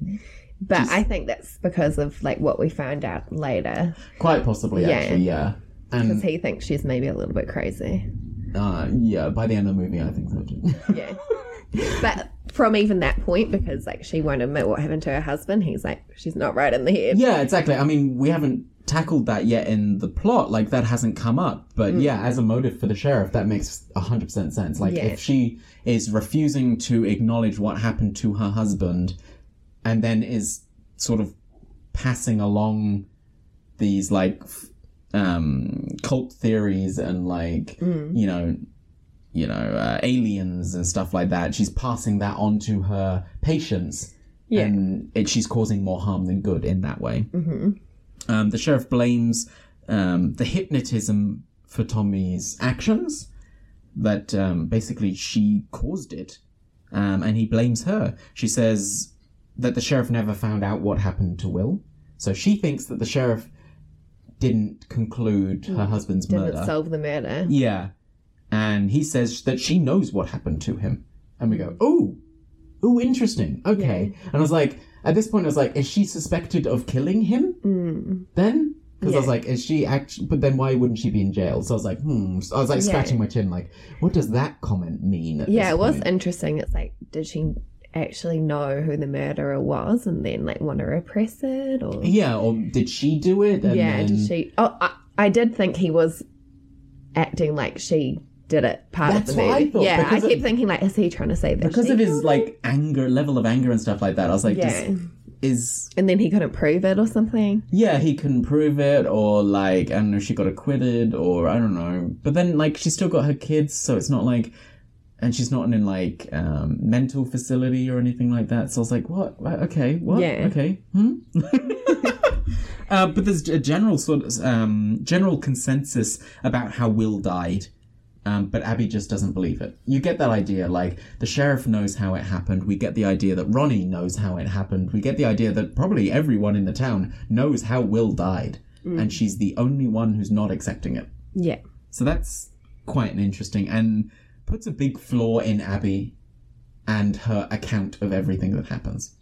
But Just, I think that's because of, like, what we found out later. Quite possibly, yeah. actually, yeah. Because he thinks she's maybe a little bit crazy. Uh, yeah, by the end of the movie, I think so, too. Yeah. But from even that point, because, like, she won't admit what happened to her husband, he's like, she's not right in the head. Yeah, exactly. I mean, we haven't tackled that yet in the plot. Like, that hasn't come up. But, mm. yeah, as a motive for the sheriff, that makes one hundred percent sense. Like, yeah. if she is refusing to acknowledge what happened to her husband... and then is sort of passing along these, like, um, cult theories and, like, mm. you know, you know, uh, aliens and stuff like that. She's passing that on to her patients. Yeah. And it, she's causing more harm than good in that way. Mm-hmm. Um, the sheriff blames um, the hypnotism for Tommy's actions, that um, basically she caused it. Um, and he blames her. She says... that the sheriff never found out what happened to Will. So she thinks that the sheriff didn't conclude her husband's didn't murder. Didn't solve the murder. Yeah. And he says that she knows what happened to him. And we go, ooh, ooh, interesting. Okay. Yeah. And I was like, at this point, I was like, is she suspected of killing him mm. then? Because yeah. I was like, is she actually... But then why wouldn't she be in jail? So I was like, hmm. So I was like yeah. scratching my chin, like, what does that comment mean? At yeah, this it was point? Interesting. It's like, did she... actually know who the murderer was and then, like, want to repress it? Or yeah, or did she do it? And yeah, then... did she? Oh, I, I did think he was acting like she did it part That's of the movie. What I thought, yeah, I kept of, thinking, like, is he trying to say that? Because of his, like, anger, level of anger and stuff like that, I was like, yeah. Does, is... And then he couldn't prove it or something? Yeah, he couldn't prove it, or, like, I don't know, she got acquitted, or I don't know. But then, like, she's still got her kids, so it's not like... And she's not in, like, um, mental facility or anything like that. So I was like, what? Okay, what? Yeah. Okay. Hmm? uh, but there's a general sort of um, general consensus about how Will died. Um, but Abby just doesn't believe it. You get that idea, like, the sheriff knows how it happened. We get the idea that Ronnie knows how it happened. We get the idea that probably everyone in the town knows how Will died. Mm. And she's the only one who's not accepting it. Yeah. So that's quite an interesting... and. Puts a big flaw in Abby and her account of everything that happens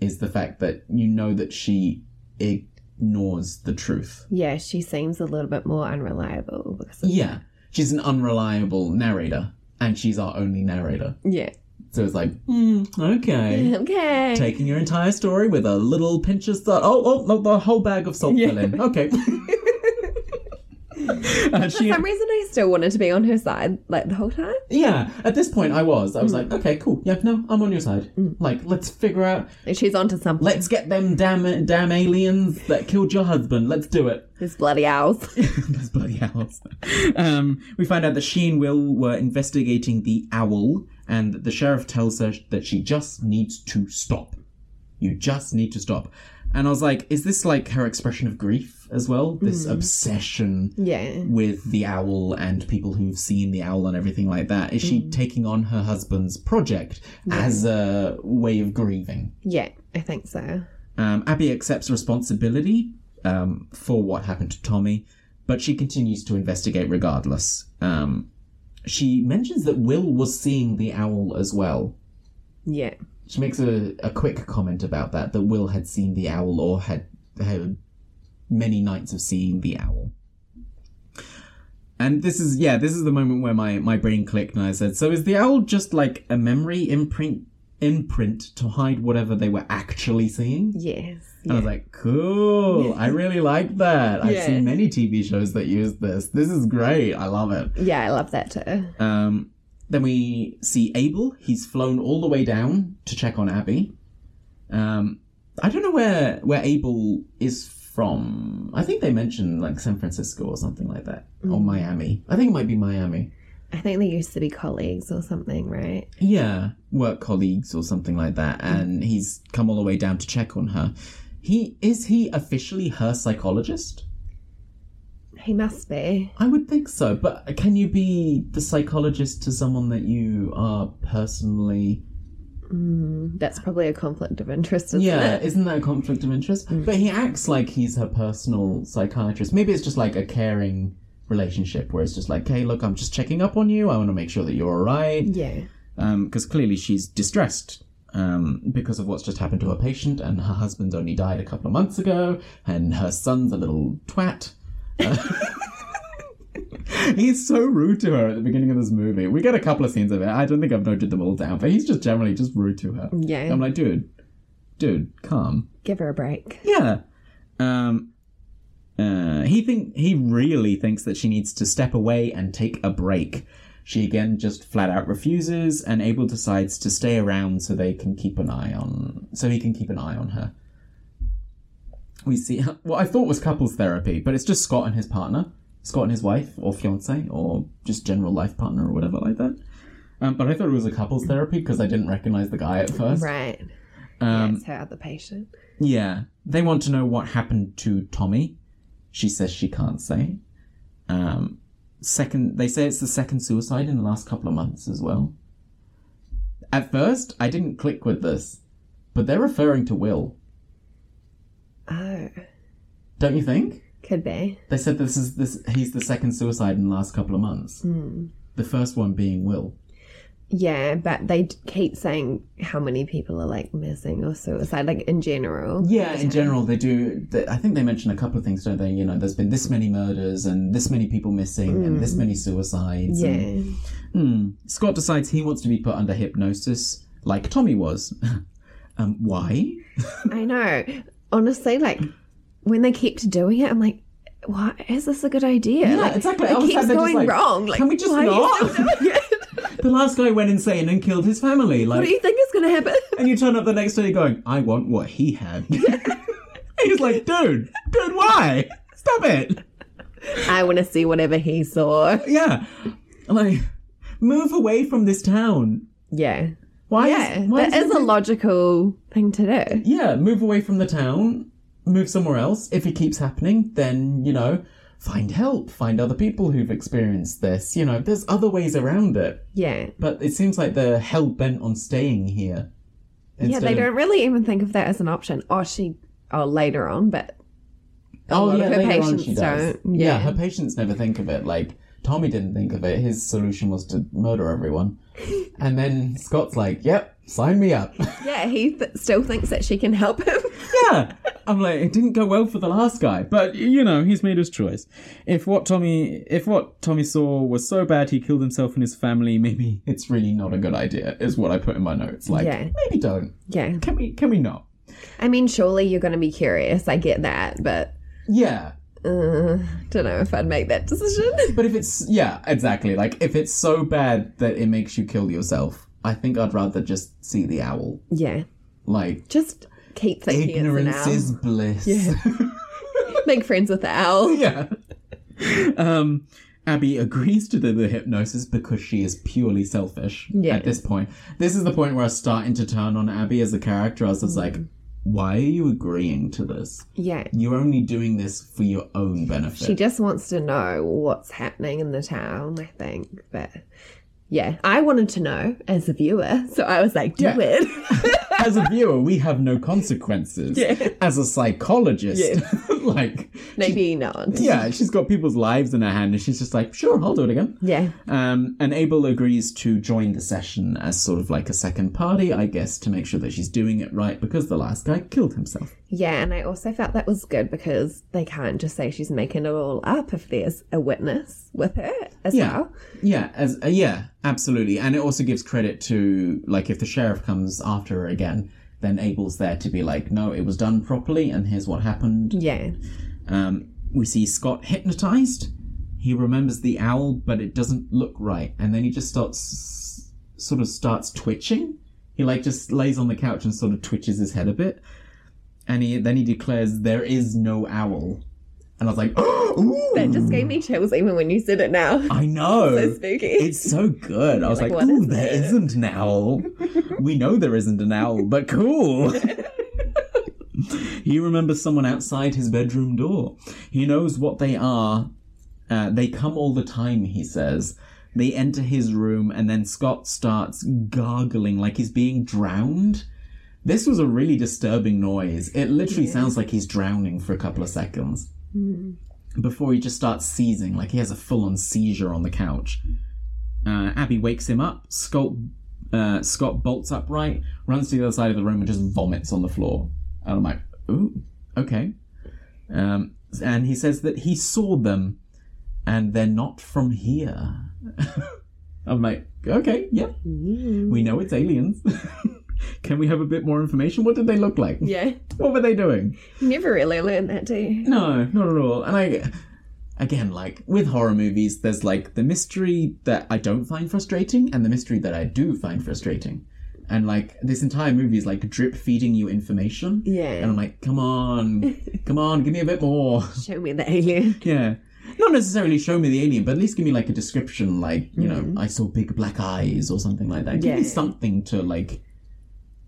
is the fact that you know that she ignores the truth. Yeah, she seems a little bit more unreliable. Because of yeah, she's an unreliable narrator and she's our only narrator. Yeah. So it's like, mm, okay. Okay. Taking your entire story with a little pinch of salt. Oh, oh, the whole bag of salt yeah. fell in. Okay. Uh, she, for some reason I still wanted to be on her side, like, the whole time. Yeah, at this point I was I was mm. like, okay, cool, yeah, no, I'm on your side. mm. Like, let's figure out, she's onto something. Let's get them damn damn aliens that killed your husband. Let's do it. There's bloody owls. There's bloody owls. Um, we find out that she and Will were investigating the owl, and the sheriff tells her that she just needs to stop. You just need to stop. And I was like, is this like her expression of grief as well? This mm. obsession yeah. with the owl and people who've seen the owl and everything like that. Is mm. she taking on her husband's project yeah. as a way of grieving? Yeah, I think so. Um, Abby accepts responsibility um, for what happened to Tommy, but she continues to investigate regardless. Um, she mentions that Will was seeing the owl as well. Yeah. She makes a, a quick comment about that, that Will had seen the owl or had had many nights of seeing the owl. And this is, yeah, this is the moment where my, my brain clicked and I said, so is the owl just like a memory imprint imprint to hide whatever they were actually seeing? Yes. And yeah. I was like, cool, yes. I really like that. Yes. I've seen many T V shows that use this. This is great. I love it. Yeah, I love that too. Um... Then we see Abel. He's flown all the way down to check on Abby. Um, I don't know where, where Abel is from. I think they mentioned, like, San Francisco or something like that. Mm. Or Miami. I think it might be Miami. I think they used to be colleagues or something, right? Yeah, work colleagues or something like that. And mm. he's come all the way down to check on her. He is he officially her psychologist? He must be. I would think so, but can you be the psychologist to someone that you are personally... Mm, that's probably a conflict of interest, isn't yeah, it? Yeah, isn't that a conflict of interest? Mm. But he acts like he's her personal psychiatrist. Maybe it's just like a caring relationship where it's just like, hey, look, I'm just checking up on you. I want to make sure that you're all right. Yeah. Because um, clearly she's distressed. Um, because of what's just happened to her patient, and her husband's only died a couple of months ago, and her son's a little twat. He's so rude to her at the beginning of this movie. We get a couple of scenes of it. I don't think I've noted them all down, but he's just generally just rude to her. Yeah. I'm like, dude, dude, calm. Give her a break. Yeah. Um. Uh. He think he really thinks that she needs to step away and take a break. She again just flat out refuses, and Abel decides to stay around so they can keep an eye on so he can keep an eye on her. We see what I thought was couples therapy, but it's just Scott and his partner. Scott and his wife, or fiancé, or just general life partner or whatever like that. Um, but I thought it was a couples therapy because I didn't recognise the guy at first. Right. Um, That's her other patient. Yeah. They want to know what happened to Tommy. She says she can't say. Um, second, they say it's the second suicide in the last couple of months as well. At first, I didn't click with this, but they're referring to Will. Oh. Don't you think? Could be. They said this is this. He's the second suicide in the last couple of months. Mm. The first one being Will. Yeah, but they keep saying how many people are, like, missing or suicide, like, in general. Yeah, in general, they do. They, I think they mention a couple of things, don't they? You know, there's been this many murders and this many people missing mm. and this many suicides. Yeah. And, mm. Scott decides he wants to be put under hypnosis like Tommy was. um, why? I know. Honestly, like, when they kept doing it, I'm like, "What is this a good idea?" Yeah, like, exactly. It keeps going like, wrong. Like, can we just not? The last guy went insane and killed his family. Like, what do you think is going to happen? And you turn up the next day going, "I want what he had." He's like, "Dude, dude, why? Stop it! I want to see whatever he saw." Yeah, like, move away from this town. Yeah. Why yeah, is, why that is, is a logical thing to do. Yeah, move away from the town, move somewhere else. If it keeps happening, then, you know, find help, find other people who've experienced this. You know, there's other ways around it. Yeah. But it seems like they're hell-bent on staying here. Yeah, they don't of... really even think of that as an option. Oh, she, oh, later on, but a oh, lot yeah, of her later patients on she does. Don't. Yeah. yeah, her patients never think of it, like... Tommy didn't think of it. His solution was to murder everyone. And then Scott's like, yep, sign me up. Yeah, he th- still thinks that she can help him. Yeah. I'm like, it didn't go well for the last guy. But, you know, he's made his choice. If what Tommy if what Tommy saw was so bad he killed himself and his family, maybe it's really not a good idea, is what I put in my notes. Like, yeah. maybe don't. Yeah. Can we, can we not? I mean, surely you're going to be curious. I get that, but... Yeah. Uh, don't know if I'd make that decision. But if it's, yeah, exactly. Like, if it's so bad that it makes you kill yourself, I think I'd rather just see the owl. Yeah. Like, just keep thinking ignorance it's an owl. Is bliss. Yeah. Make friends with the owl. Yeah. Um, Abby agrees to the, the hypnosis because she is purely selfish yeah. at this point. This is the point where I was starting to turn on Abby as a character. I was just mm. like, why are you agreeing to this? Yeah. You're only doing this for your own benefit. She just wants to know what's happening in the town, I think. But, yeah, I wanted to know as a viewer, so I was like, do yeah. it. As a viewer, we have no consequences. Yeah. As a psychologist, yeah. like... Maybe she, not. Yeah, she's got people's lives in her hand, and she's just like, sure, I'll do it again. Yeah. Um, and Abel agrees to join the session as sort of like a second party, I guess, to make sure that she's doing it right, because the last guy killed himself. Yeah, and I also felt that was good, because they can't just say she's making it all up if there's a witness with her as yeah. well. Yeah, as, uh, yeah, absolutely. And it also gives credit to, like, if the sheriff comes after her again, then Abel's there to be like, no, it was done properly, and here's what happened. Yeah. Um, we see Scott hypnotized. He remembers the owl, but it doesn't look right. And then he just starts, sort of starts twitching. He, like, just lays on the couch and sort of twitches his head a bit. And he, then he declares, there is no owl. And I was like, oh, ooh. That just gave me chills even when you said it now. I know. It's so spooky. It's so good. I was like, like ooh, is there it? isn't an owl. We know there isn't an owl, but cool. He remembers someone outside his bedroom door. He knows what they are. Uh, they come all the time, he says. They enter his room, and then Scott starts gargling like he's being drowned. This was a really disturbing noise. It literally yeah. sounds like he's drowning for a couple of seconds. Mm. Before he just starts seizing, like he has a full-on seizure on the couch. Uh, Abby wakes him up. Scott, uh, Scott bolts upright, runs to the other side of the room, and just vomits on the floor. And I'm like, ooh, okay. Um, and he says that he saw them, and they're not from here. I'm like, okay, yeah. Mm. We know it's aliens. Can we have a bit more information? What did they look like? Yeah. What were they doing? You never really learn that, do you? No, not at all. And I, again, like, with horror movies, there's, like, the mystery that I don't find frustrating and the mystery that I do find frustrating. And, like, this entire movie is, like, drip-feeding you information. Yeah. And I'm like, come on. Come on, give me a bit more. Show me the alien. Yeah. Not necessarily show me the alien, but at least give me, like, a description, like, you mm. know, I saw big black eyes or something like that. Give yeah. me something to, like...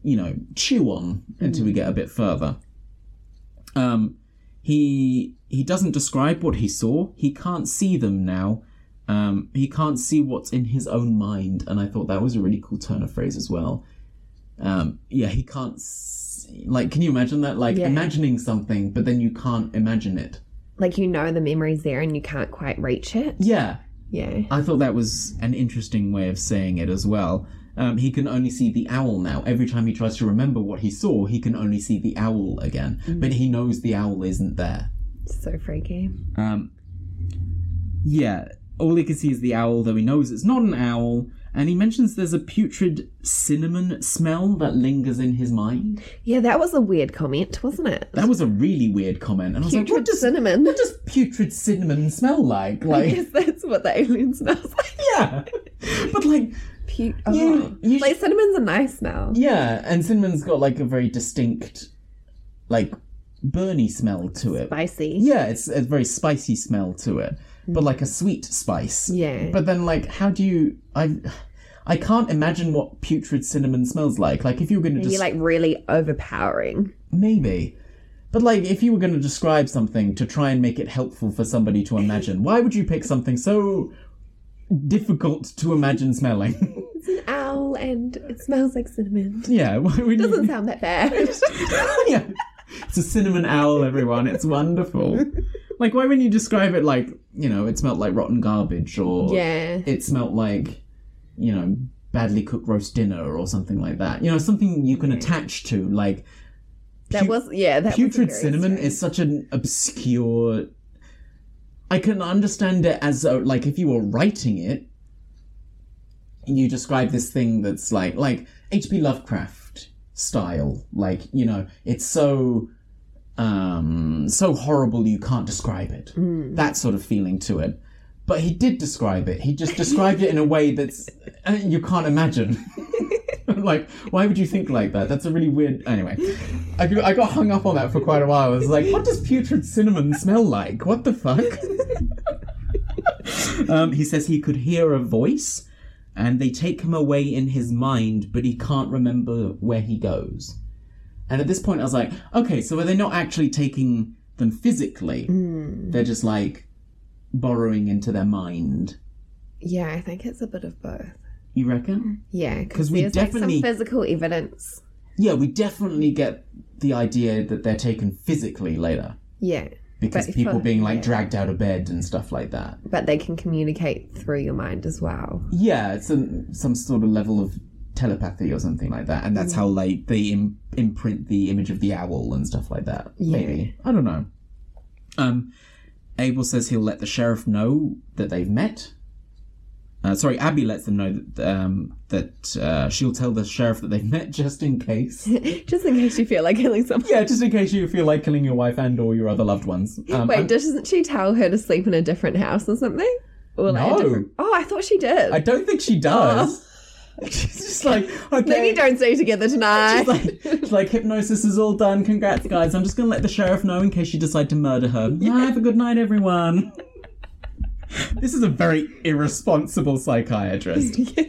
you know, chew on until we get a bit further. Um, he he doesn't describe what he saw. He can't see them now. Um, he can't see what's in his own mind. And I thought that was a really cool turn of phrase as well. Um, yeah, he can't see, like, can you imagine that? Like, yeah. imagining something, but then you can't imagine it. Like, you know the memory's there and you can't quite reach it. Yeah. Yeah. I thought that was an interesting way of saying it as well. Um, he can only see the owl now. Every time he tries to remember what he saw, he can only see the owl again. Mm. But he knows the owl isn't there. So freaky. Um, yeah, all he can see is the owl, though he knows it's not an owl. And he mentions there's a putrid cinnamon smell that lingers in his mind. Yeah, that was a weird comment, wasn't it? That was a really weird comment. And I was putrid like, what does, cinnamon? What does putrid cinnamon smell like? Like, I guess that's what the alien smells like. Yeah, but like... Cute. Oh. You, you like, cinnamon's a nice smell. Yeah, and cinnamon's got, like, a very distinct, like, burny smell to it. Spicy. Yeah, it's a very spicy smell to it, mm. but, like, a sweet spice. Yeah. But then, like, how do you... I I can't imagine what putrid cinnamon smells like. Like, if you were going to... Maybe, des- like, really overpowering. Maybe. But, like, if you were going to describe something to try and make it helpful for somebody to imagine, why would you pick something so... difficult to imagine smelling. It's an owl and it smells like cinnamon. Yeah. Why would it doesn't you... sound that bad. Yeah. It's a cinnamon owl, everyone. It's wonderful. Like, why wouldn't you describe it like, you know, it smelled like rotten garbage or yeah. it smelled like, you know, badly cooked roast dinner or something like that. You know, something you can yeah. attach to. Like, that pu- was, yeah. That putrid was cinnamon strange. Is such an obscure... I can understand it as, a, like, if you were writing it, you describe this thing that's, like, like H P Lovecraft style. Like, you know, it's so, um, so horrible you can't describe it. Mm. That sort of feeling to it. But he did describe it. He just described it in a way that's, uh, you can't imagine. Like, why would you think like that? That's a really weird... Anyway, I I got hung up on that for quite a while. I was like, what does putrid cinnamon smell like? What the fuck? um, he says he could hear a voice, and they take him away in his mind, but he can't remember where he goes. And at this point, I was like, okay, so are they not actually taking them physically? Mm. They're just, like, borrowing into their mind. Yeah, I think it's a bit of both. You reckon? Yeah, because we definitely like some physical evidence. Yeah, we definitely get the idea that they're taken physically later. Yeah. Because but people for, being, like, yeah. dragged out of bed and stuff like that. But they can communicate through your mind as well. Yeah, it's a, some sort of level of telepathy or something like that. And that's mm. how, like, they im- imprint the image of the owl and stuff like that. Yeah. Maybe. I don't know. Um, Abel says he'll let the sheriff know that they've met. Uh, sorry, Abby lets them know that, um, that uh, she'll tell the sheriff that they've met just in case. Just in case you feel like killing someone. Yeah, just in case you feel like killing your wife and or your other loved ones. Um, Wait, I'm... doesn't she tell her to sleep in a different house or something? Or like no. A different... Oh, I thought she did. I don't think she does. Oh. She's just like, okay. Maybe don't stay together tonight. She's like, she's like, hypnosis is all done. Congrats, guys. I'm just going to let the sheriff know in case you decide to murder her. Yeah. Have a good night, everyone. This is a very irresponsible psychiatrist. Yeah.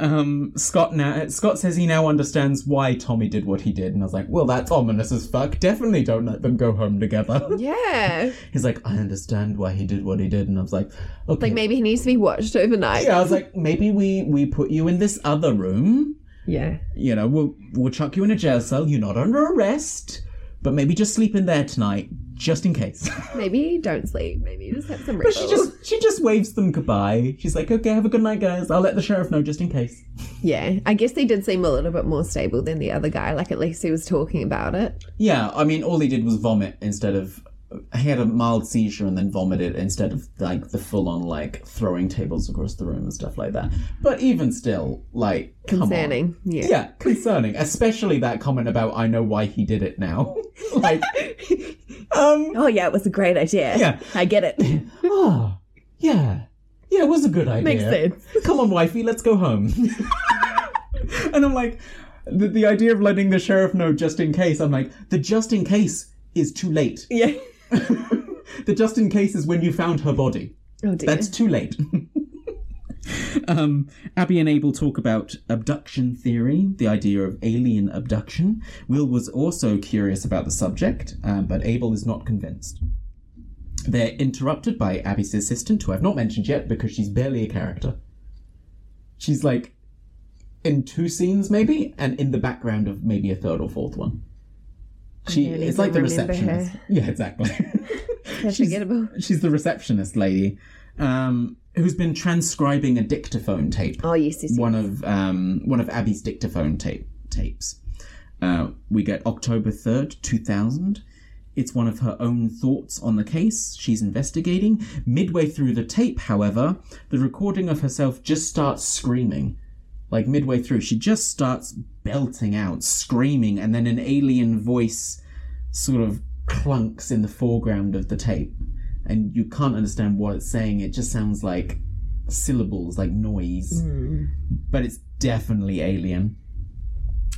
Um, Scott now Scott says he now understands why Tommy did what he did, and I was like, well, that's ominous as fuck. Definitely don't let them go home together. Yeah. He's like, I understand why he did what he did, and I was like, okay. Like, maybe he needs to be watched overnight. Yeah, I was like, maybe we, we put you in this other room. Yeah. You know, we'll we'll chuck you in a jail cell. You're not under arrest, but maybe just sleep in there tonight. Just in case. Maybe don't sleep. Maybe you just have some rituals. But she just, she just waves them goodbye. She's like, okay, have a good night, guys. I'll let the sheriff know just in case. Yeah. I guess they did seem a little bit more stable than the other guy. Like, at least he was talking about it. Yeah. I mean, all he did was vomit instead of... He had a mild seizure and then vomited instead of, like, the full-on, like, throwing tables across the room and stuff like that. But even still, like, concerning. Come on. Yeah. Yeah, concerning. Especially that comment about, I know why he did it now. Like... Um, oh, yeah, it was a great idea. Yeah. I get it. Oh, yeah. Yeah, it was a good idea. Makes sense. Come on, wifey, let's go home. And I'm like, the, the idea of letting the sheriff know just in case, I'm like, the just in case is too late. Yeah. The just in case is when you found her body. Oh, dear. That's too late. Um, Abby and Abel talk about abduction theory, the idea of alien abduction. Will was also curious about the subject, um, but Abel is not convinced. They're interrupted by Abby's assistant, who I've not mentioned yet because she's barely a character. She's like in two scenes maybe, and in the background of maybe a third or fourth one. She is like the receptionist. Her. Yeah, exactly. She's, forgettable. She's the receptionist lady. Um, who's been transcribing a dictaphone tape. Oh, yes, yes, yes. One of, um, one of Abby's dictaphone tape, tapes. Uh, we get October third, two thousand. It's one of her own thoughts on the case she's investigating. Midway through the tape, however, the recording of herself just starts screaming. Like, midway through, she just starts belting out, screaming, and then an alien voice sort of clunks in the foreground of the tape. And you can't understand what it's saying. It just sounds like syllables, like noise. Mm. But it's definitely alien.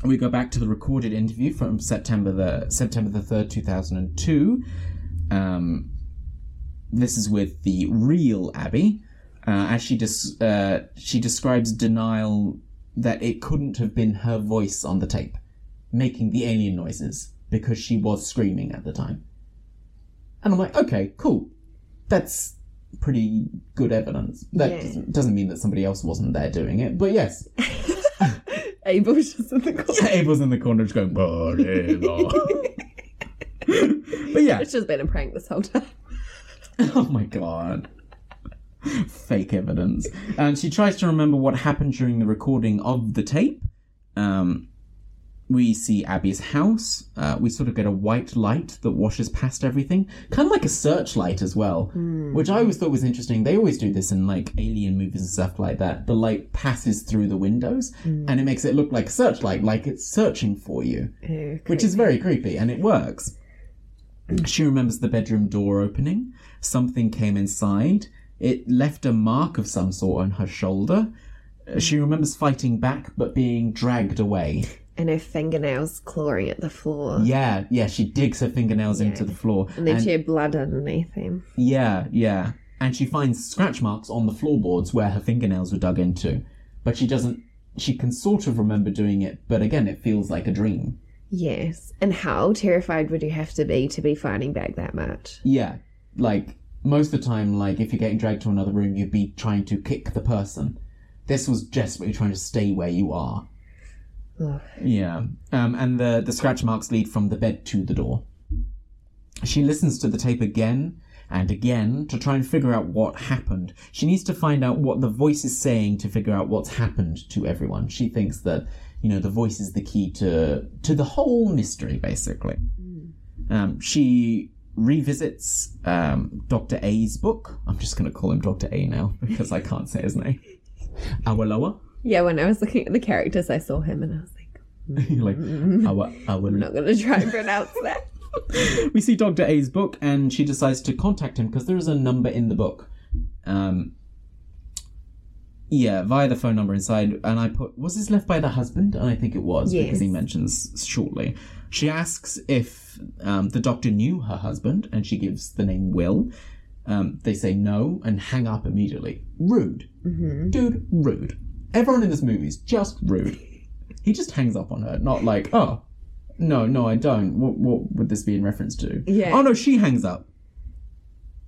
We go back to the recorded interview from September the September the third, two thousand two. Um, this is with the real Abby. Uh, as she des- uh, she describes denial that it couldn't have been her voice on the tape, making the alien noises, because she was screaming at the time. And I'm like, okay, cool. That's pretty good evidence. That yeah. doesn't, doesn't mean that somebody else wasn't there doing it, but yes. Abel's just in the corner. Yeah, Abel's in the corner just going, bah, de, bah. But yeah. It's just been a prank this whole time. Oh my God. Fake evidence. And she tries to remember what happened during the recording of the tape. Um... We see Abby's house. Uh, we sort of get a white light that washes past everything. Kind of like a searchlight as well, mm. which I always thought was interesting. They always do this in, like, alien movies and stuff like that. The light passes through the windows, mm. and it makes it look like a searchlight, like it's searching for you, Ew, which is very creepy, and it works. She remembers the bedroom door opening. Something came inside. It left a mark of some sort on her shoulder. Mm. She remembers fighting back, but being dragged away. And her fingernails clawing at the floor. Yeah, yeah, she digs her fingernails yeah. into the floor. And then and, she had blood underneath them. Yeah, yeah. And she finds scratch marks on the floorboards where her fingernails were dug into. But she doesn't... She can sort of remember doing it, but again, it feels like a dream. Yes. And how terrified would you have to be to be fighting back that much? Yeah. Like, most of the time, like, if you're getting dragged to another room, you'd be trying to kick the person. This was desperately trying to stay where you are. Ugh. Yeah. Um, and the, the scratch marks lead from the bed to the door. She listens to the tape again and again to try and figure out what happened. She needs to find out what the voice is saying to figure out what's happened to everyone. She thinks that, you know, the voice is the key to to the whole mystery, basically. Mm. Um, she revisits um, Doctor A's book. I'm just going to call him Doctor A now because I can't say his name. Awolowo? Yeah, when I was looking at the characters, I saw him and I was like... You're like, Awa- Awa- I'm not going to try and pronounce that. We see Doctor A's book and she decides to contact him because there is a number in the book. Um, yeah, via the phone number inside. And I put, was this left by the husband? And I think it was, yes, because he mentions shortly. She asks if um, the doctor knew her husband and she gives the name Will. Um, they say no and hang up immediately. Rude. Mm-hmm. Dude, rude. Everyone in this movie is just rude. He just hangs up on her, not like, oh, no, no, I don't. What, what would this be in reference to? Yeah. Oh, no, she hangs up.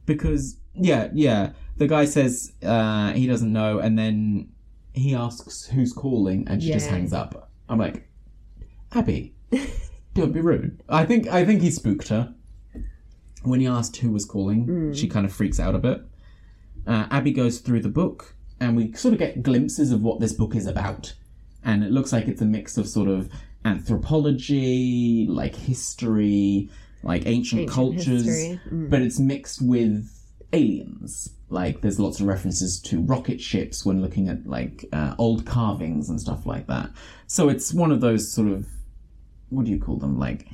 Because, yeah, yeah. The guy says uh, he doesn't know, and then he asks who's calling, and she yeah. just hangs up. I'm like, Abby, don't be rude. I think I think he spooked her. When he asked who was calling, mm. she kind of freaks out a bit. Uh, Abby goes through the book, and we sort of get glimpses of what this book is about. And it looks like it's a mix of sort of anthropology, like history, like ancient, ancient cultures. Mm. But it's mixed with aliens. Like, there's lots of references to rocket ships when looking at, like, uh, old carvings and stuff like that. So it's one of those sort of, what do you call them, like...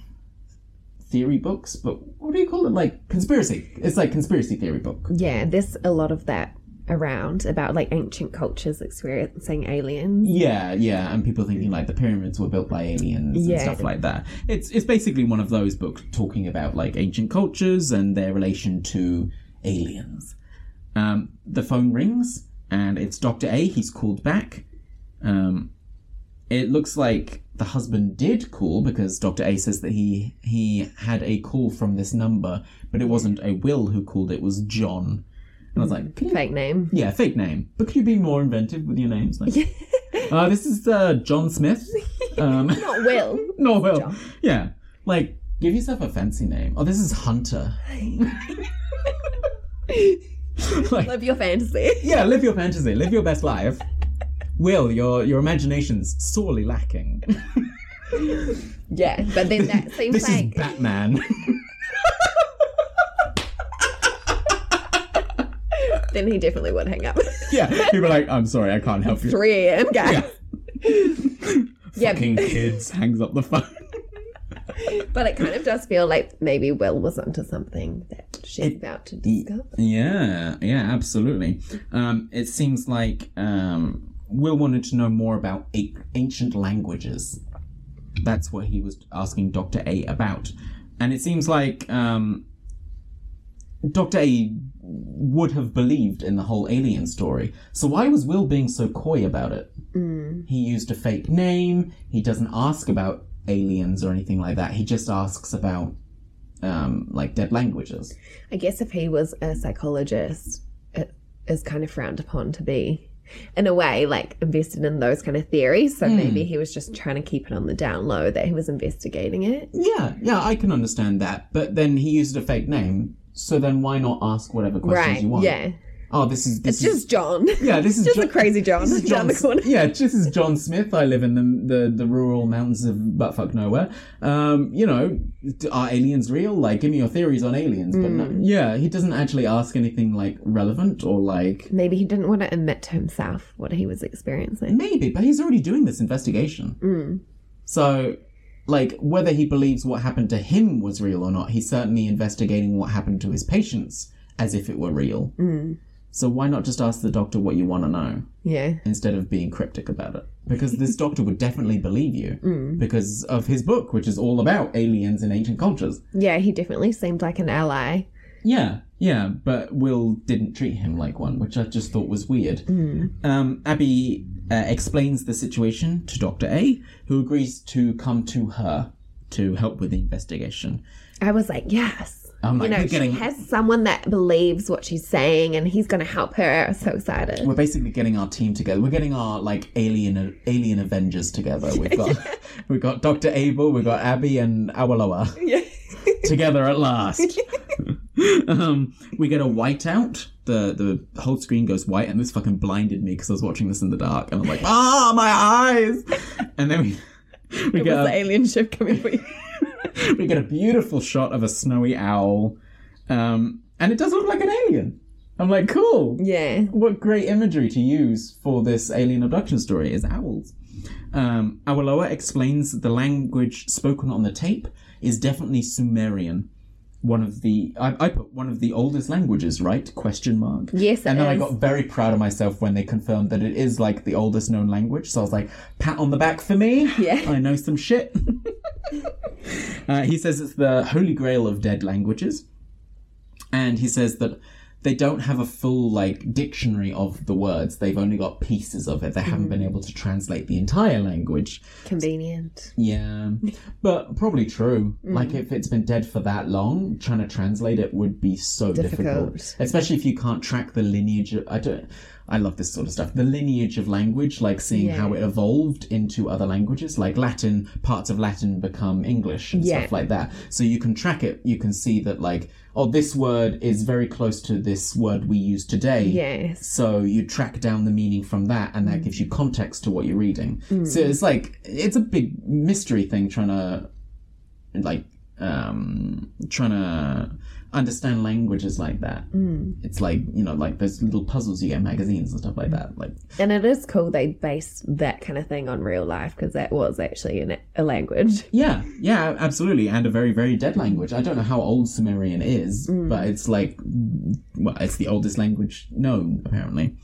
theory books, but what do you call it? Like conspiracy. It's like conspiracy theory book. Yeah, there's a lot of that around about like ancient cultures experiencing aliens. Yeah, yeah, and people thinking like the pyramids were built by aliens yeah. and stuff like that. It's it's basically one of those books talking about like ancient cultures and their relation to aliens. Um, the phone rings and it's Doctor A. He's called back. Um, it looks like the husband did call because Doctor A says that he he had a call from this number, but it wasn't a Will who called, it was John. And I was like... You, fake name. Yeah, fake name. But could you be more inventive with your names? Like, uh, this is uh, John Smith. Um, Not Will. Not Will. John. Yeah. Like, give yourself a fancy name. Oh, this is Hunter. Like, live your fantasy. Yeah, live your fantasy. Live your best life. Will, your your imagination's sorely lacking. Yeah, but then that seems this like... This is Batman. Then he definitely would hang up. Yeah, he'd be like, I'm sorry, I can't help you. three a.m., guys. Yeah. Yeah. Fucking kids, hangs up the phone. But it kind of does feel like maybe Will was onto something that she's about to discover. Yeah, yeah, absolutely. Um, it seems like... Um, Will wanted to know more about ancient languages. That's what he was asking Doctor A about. And it seems like um, Doctor A would have believed in the whole alien story. So why was Will being so coy about it? Mm. He used a fake name. He doesn't ask about aliens or anything like that. He just asks about, um, like, dead languages. I guess if he was a psychologist, it is kind of frowned upon to be... in a way, like, invested in those kind of theories. So mm. maybe he was just trying to keep it on the down low that he was investigating it. Yeah, yeah, I can understand that. But then he used a fake name. So then why not ask whatever questions right, you want? Yeah. Oh, this is... This it's is, just John. Yeah, this is... Just John, a crazy John, John down the corner. Yeah, this is John Smith. I live in the the, the rural mountains of buttfuck nowhere. Um, you know, are aliens real? Like, give me your theories on aliens. Mm. But no, yeah, he doesn't actually ask anything, like, relevant or, like... Maybe he didn't want to admit to himself what he was experiencing. Maybe, but he's already doing this investigation. Mm. So, like, whether he believes what happened to him was real or not, he's certainly investigating what happened to his patients as if it were real. Mm. So why not just ask the doctor what you want to know? Yeah. Instead of being cryptic about it. Because this doctor would definitely believe you. Mm. Because of his book, which is all about aliens and ancient cultures. Yeah, he definitely seemed like an ally. Yeah, yeah. But Will didn't treat him like one, which I just thought was weird. Mm. Um, Abby uh, explains the situation to Doctor A, who agrees to come to her to help with the investigation. I was like, yes. I'm like, you know, getting... she has someone that believes what she's saying, and he's going to help her. I'm so excited. We're basically getting our team together. We're getting our like alien alien Avengers together. We've got yeah. we've got Doctor Abel, we've got Abby and Awoloa yeah. together at last. um, we get a whiteout. The the whole screen goes white, and this fucking blinded me because I was watching this in the dark, and I'm like, ah, my eyes. And then we we it get was a... the alien ship coming for you. We get a beautiful shot of a snowy owl, um, and it does look like an alien. I'm like, cool. Yeah. What great imagery to use for this alien abduction story is owls. Um, Awoloa explains the language spoken on the tape is definitely Sumerian. One of the... I, I put one of the oldest languages, right? Question mark. Yes, it is. And then I got very proud of myself when they confirmed that it is, like, the oldest known language. So I was like, pat on the back for me. Yeah. I know some shit. Uh, he says it's the holy grail of dead languages. And he says that they don't have a full, like, dictionary of the words. They've only got pieces of it. They haven't mm. been able to translate the entire language. Convenient. Yeah. But probably true. Mm. Like, if it's been dead for that long, trying to translate it would be so difficult. difficult. Especially if you can't track the lineage. Of, I don't... I love this sort of stuff. The lineage of language, like seeing yeah. how it evolved into other languages, like Latin, parts of Latin become English and yeah. stuff like that. So you can track it. You can see that, like, oh, this word is very close to this word we use today. Yes. So you track down the meaning from that, and that mm. gives you context to what you're reading. Mm. So it's like, it's a big mystery thing trying to, like, um, trying to... understand languages like that. Mm. It's like, you know, like those little puzzles you get in magazines and stuff like that. Like, and it is cool they based that kind of thing on real life, because that was actually an, a language. Yeah, yeah, absolutely. And a very, very dead language. I don't know how old Sumerian is, mm. but it's like, well, it's the oldest language known, apparently.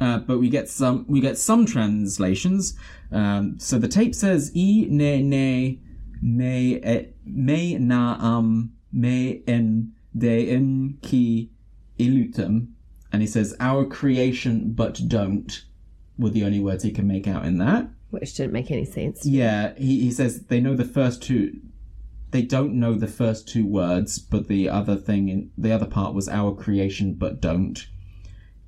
Uh, but we get some we get some translations. Um, so the tape says, E, ne, ne, me, et, me, na, um, me en de en ki ilutum, and he says our creation but don't were the only words he can make out in that, which didn't make any sense. Yeah, he he says they know the first two, they don't know the first two words, but the other thing in the other part was our creation but don't.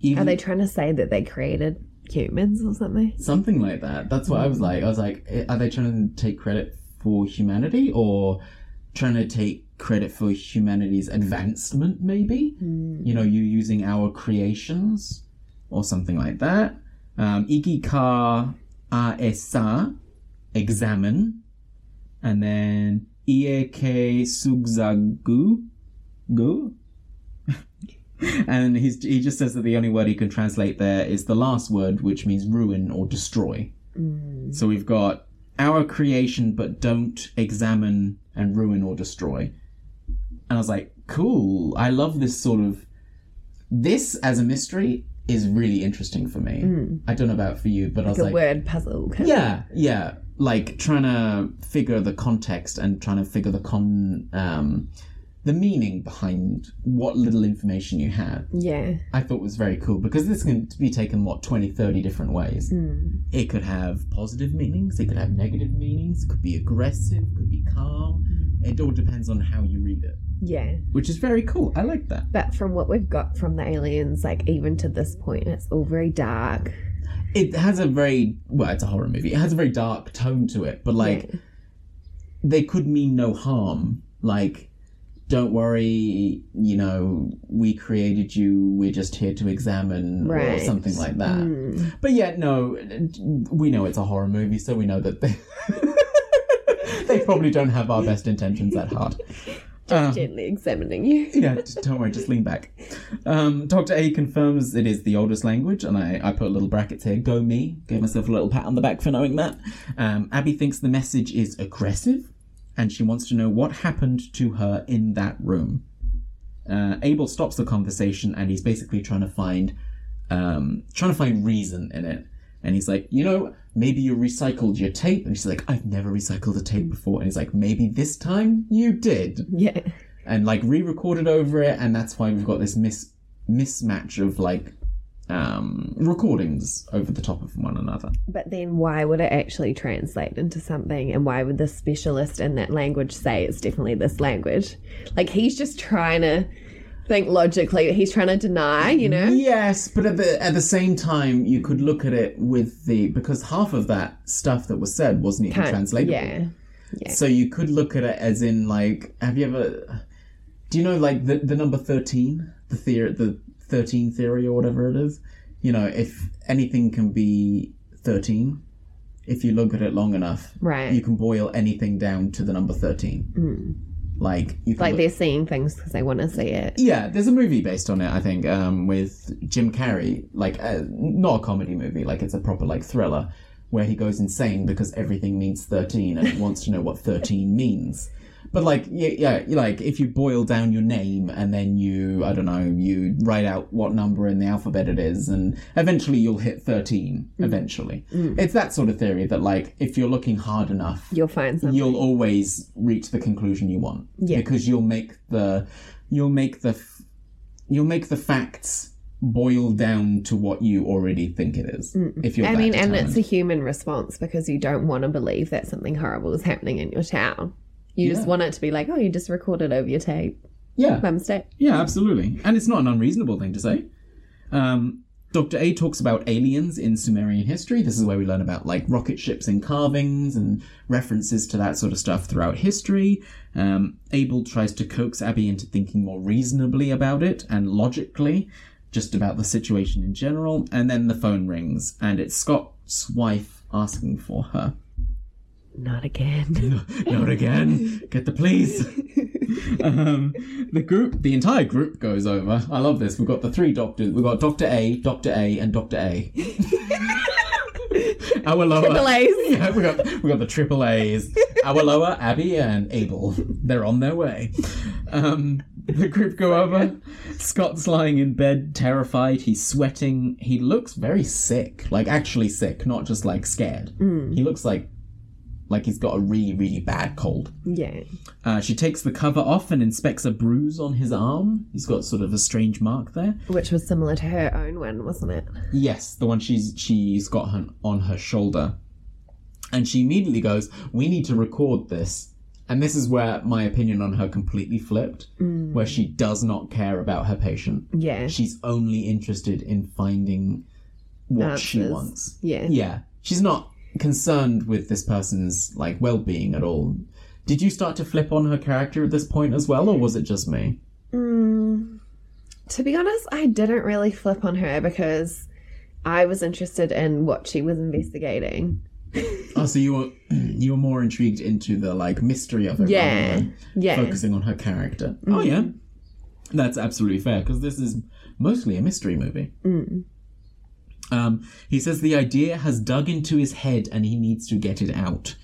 Even, are they trying to say that they created humans or something? Something like that. That's what mm. I was like. I was like, are they trying to take credit for humanity or trying to take credit for humanity's advancement, maybe? Mm. You know, you using our creations or something like that. Um, Iki ka aesa, examine. And then ie ke sugzagu, gu. And he's, he just says that the only word he can translate there is the last word, which means ruin or destroy. Mm. So we've got our creation, but don't, examine, and ruin or destroy. And I was like, cool. I love this sort of... This, as a mystery, is really interesting for me. Mm. I don't know about for you, but like I was a like... a word puzzle. Yeah, it? yeah. Like, trying to figure the context and trying to figure the con... Um, the meaning behind what little information you have. Yeah. I thought was very cool, because this can be taken, what, twenty, thirty different ways. Mm. It could have positive meanings. It could have negative meanings. It could be aggressive. Could be calm. Mm. It all depends on how you read it. Yeah. Which is very cool. I like that. But from what we've got from the aliens, like, even to this point, it's all very dark. It has a very... Well, it's a horror movie. It has a very dark tone to it. But, like, yeah. they could mean no harm. Like... Don't worry, you know, we created you, we're just here to examine, right. or something like that. Mm. But yeah, no, we know it's a horror movie, so we know that they, they probably don't have our best intentions at heart. Just um, gently examining you. Yeah, don't worry, just lean back. Um, Doctor A confirms it is the oldest language, and I, I put little brackets here, go me, gave myself a little pat on the back for knowing that. Um, Abby thinks the message is aggressive, and she wants to know what happened to her in that room. Uh, Abel stops the conversation, and he's basically trying to find, um, trying to find reason in it. And he's like, you know, maybe you recycled your tape. And she's like, I've never recycled a tape before. And he's like, maybe this time you did. Yeah. And like re-recorded over it, and that's why we've got this mis- mismatch of like um, recordings over the top of one another. But then why would it actually translate into something, and why would the specialist in that language say it's definitely this language? Like, he's just trying to think logically. He's trying to deny, you know? Yes, but at the at the same time, you could look at it with the... Because half of that stuff that was said wasn't even Can't, translatable. Yeah, yeah. So you could look at it as in, like, have you ever... Do you know, like, the, the number thirteen? The theory, the thirteen theory or whatever it is? You know, if anything can be thirteen, if you look at it long enough, right, you can boil anything down to the number thirteen. Mm. Like, you like look... they're seeing things because they want to see it. Yeah, there's a movie based on it, I think, um, with Jim Carrey. Like, a, not a comedy movie. Like, it's a proper, like, thriller where he goes insane because everything means thirteen and he wants to know what thirteen means. But, like, yeah, yeah, like, if you boil down your name and then you, I don't know, you write out what number in the alphabet it is, and eventually you'll hit thirteen, mm. eventually. Mm. It's that sort of theory that, like, if you're looking hard enough, you'll find something. You'll always reach the conclusion you want. Yeah. Because you'll make the, you'll make the, you'll make the facts boil down to what you already think it is. Mm. If you're I mean, determined. And it's a human response because you don't want to believe that something horrible is happening in your town. You yeah. just want it to be like, oh, you just recorded over your tape. Yeah. By mistake. Yeah, absolutely. And it's not an unreasonable thing to say. Um, Doctor A talks about aliens in Sumerian history. This is where we learn about, like, rocket ships and carvings and references to that sort of stuff throughout history. Um, Abel tries to coax Abby into thinking more reasonably about it and logically, just about the situation in general. And then the phone rings, and it's Scott's wife asking for her. Not again. Not again. Get the police. um, the group, the entire group goes over. I love this. We've got the three doctors. We've got Doctor A, Doctor A, and Doctor A. Our lower. Triple A's. Yeah, we got, we got the triple A's. Our lower, Abby and Abel. They're on their way. Um, the group go over. Scott's lying in bed, terrified. He's sweating. He looks very sick. Like, actually sick, not just, like, scared. Mm. He looks like... Like, he's got a really, really bad cold. Yeah. Uh, she takes the cover off and inspects a bruise on his arm. He's got sort of a strange mark there. Which was similar to her own one, wasn't it? Yes, the one she's she's got on her shoulder. And she immediately goes, we need to record this. And this is where my opinion on her completely flipped, mm. where she does not care about her patient. Yeah. She's only interested in finding what Answers. She wants. Yeah. Yeah. She's not... concerned with this person's, like, well-being at all. Did you start to flip on her character at this point as well, or was it just me? Mm, to be honest, I didn't really flip on her because I was interested in what she was investigating. Oh, so you were you were more intrigued into the, like, mystery of it, yeah, rather than yeah. focusing on her character. Mm. Oh, yeah. That's absolutely fair, because this is mostly a mystery movie. Mm. Um, he says the idea has dug into his head and he needs to get it out.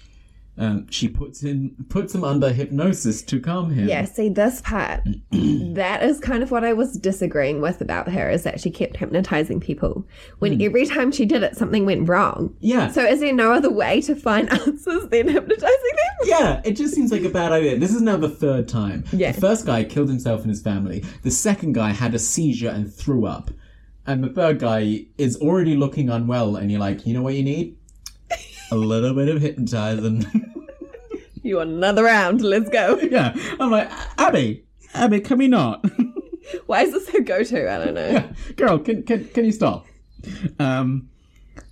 Um, she puts him puts him under hypnosis to calm him. Yeah, see, this part, that is kind of what I was disagreeing with about her, is that she kept hypnotizing people when mm. every time she did it, something went wrong. Yeah. So is there no other way to find answers than hypnotizing them? Yeah, it just seems like a bad idea. This is now the third time. Yeah. The first guy killed himself and his family. The second guy had a seizure and threw up. And the third guy is already looking unwell, and you're like, you know what you need? A little bit of hypnotizing. You want another round? Let's go. Yeah. I'm like, Abby, Abby, can we not? Why is this her go-to? I don't know. Yeah. Girl, can can can you stop? Um,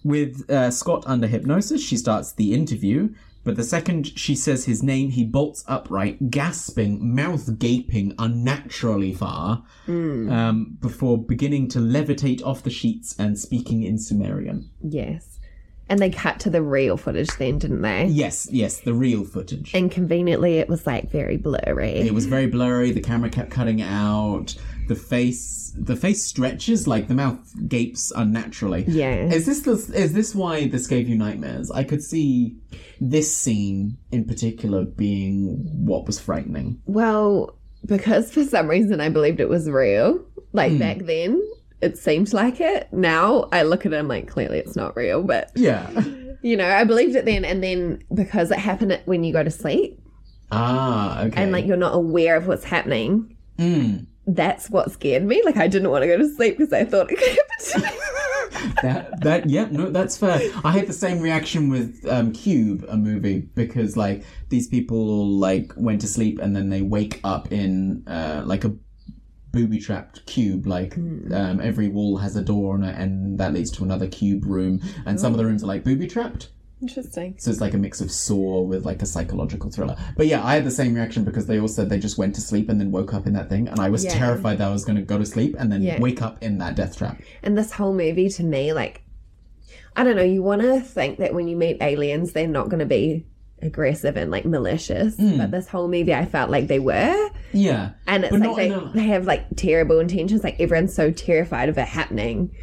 with uh, Scott under hypnosis, she starts the interview, but the second she says his name, he bolts upright, gasping, mouth gaping unnaturally far, mm. um, before beginning to levitate off the sheets and speaking in Sumerian. Yes. And they cut to the real footage then, didn't they? Yes, yes, the real footage. And conveniently, it was, like, very blurry. It was very blurry. The camera kept cutting out. The face, the face stretches, like, the mouth gapes unnaturally. Yeah. Is this is this why this gave you nightmares? I could see this scene in particular being what was frightening. Well, because for some reason I believed it was real. Like, mm. back then, it seemed like it. Now I look at it, I'm like, clearly it's not real. But yeah, you know, I believed it then, and then because it happened when you go to sleep. Ah, okay. And, like, you're not aware of what's happening. Mm. that's what scared me. Like, I didn't want to go to sleep because I thought it could happen to me. that, that, yeah, no, that's fair. I had the same reaction with um, Cube, a movie, because, like, these people, like, went to sleep and then they wake up in, uh, like, a booby-trapped cube. Like, mm. um, every wall has a door on it, and that leads to another cube room. And oh. some of the rooms are, like, booby-trapped. Interesting. So it's like a mix of Saw with like a psychological thriller. But yeah, I had the same reaction because they all said they just went to sleep and then woke up in that thing, and I was yeah. terrified that I was going to go to sleep and then yeah. wake up in that death trap. And this whole movie to me, like, I don't know, you want to think that when you meet aliens they're not going to be aggressive and like malicious, mm. but this whole movie I felt like they were. Yeah. And it's but like they, a... they have like terrible intentions, like everyone's so terrified of it happening.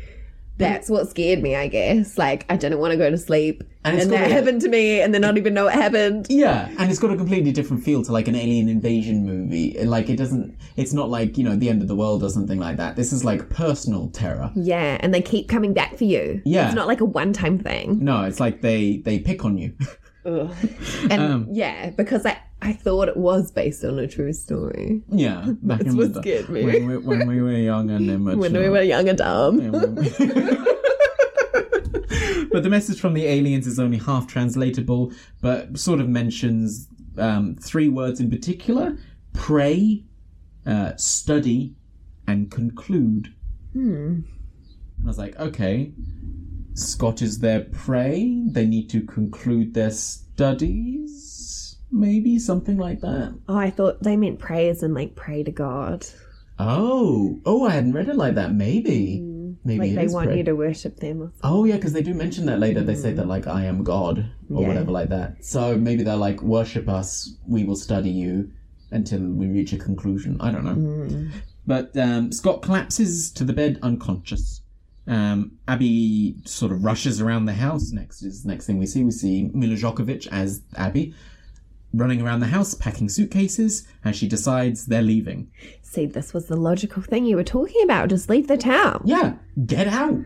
That's what scared me, I guess. Like, I didn't want to go to sleep, and, and that a, happened to me, and then not even know it happened. Yeah, and it's got a completely different feel to, like, an alien invasion movie. Like, it doesn't... It's not like, you know, the end of the world or something like that. This is, like, personal terror. Yeah, and they keep coming back for you. Yeah. It's not like a one-time thing. No, it's like they, they pick on you. Ugh. And, um, yeah, because I... I thought it was based on a true story. Yeah. Back That's in what the, scared me. When we, when we were young and immature. When we were young and dumb. Yeah, when we... But the message from the aliens is only half translatable, but sort of mentions um, three words in particular. Pray, uh, study, and conclude. Hmm. And I was like, okay, Scott is their prey. They need to conclude their studies. Maybe something like that. Oh, I thought they meant prayers and like pray to God. Oh, oh, I hadn't read it like that. Maybe, mm. maybe like they want pray. you to worship them. Or oh, yeah, because they do mention that later. Mm. They say that like I am God or yeah. whatever like that. So maybe they're like worship us. We will study you until we reach a conclusion. I don't know. Mm. But um, Scott collapses to the bed unconscious. Um, Abby sort of rushes around the house. Next is the next thing we see. We see Milla Jovovich as Abby, running around the house, packing suitcases, and she decides they're leaving. See, this was the logical thing you were talking about. Just leave the town. Yeah, get out.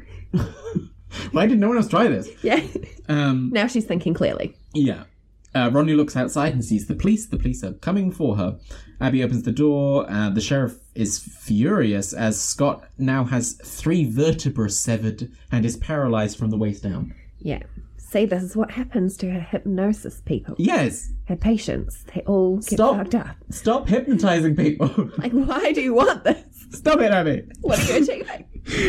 Why did no one else try this? Yeah. Um, now she's thinking clearly. Yeah. Uh, Ronnie looks outside and sees the police. The police are coming for her. Abby opens the door. Uh, the sheriff is furious as Scott now has three vertebrae severed and is paralyzed from the waist down. Yeah. See, this is what happens to her hypnosis people. Yes. Her patients. They all get Stop. fucked up. Stop hypnotizing people. Like, why do you want this? Stop it, Abby. What are you achieving?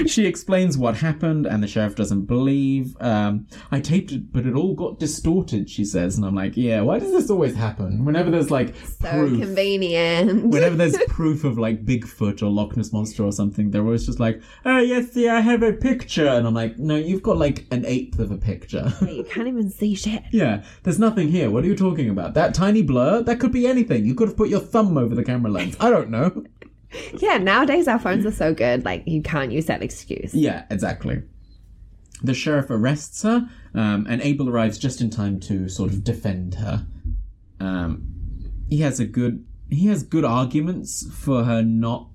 She explains what happened, and the sheriff doesn't believe. Um, I taped it, but it all got distorted, she says. And I'm like, yeah, why does this always happen? Whenever there's, like, so proof. So convenient. Whenever there's proof of, like, Bigfoot or Loch Ness Monster or something, they're always just like, oh, yes, see, I have a picture. And I'm like, no, you've got, like, an eighth of a picture. You can't even see shit. Yeah, there's nothing here. What are you talking about? That tiny blur? That could be anything. You could have put your thumb over the camera lens. I don't know. Yeah, nowadays our phones are so good, like, you can't use that excuse. Yeah, exactly. The sheriff arrests her, um, and Abel arrives just in time to sort of defend her. Um, he has a good... He has good arguments for her not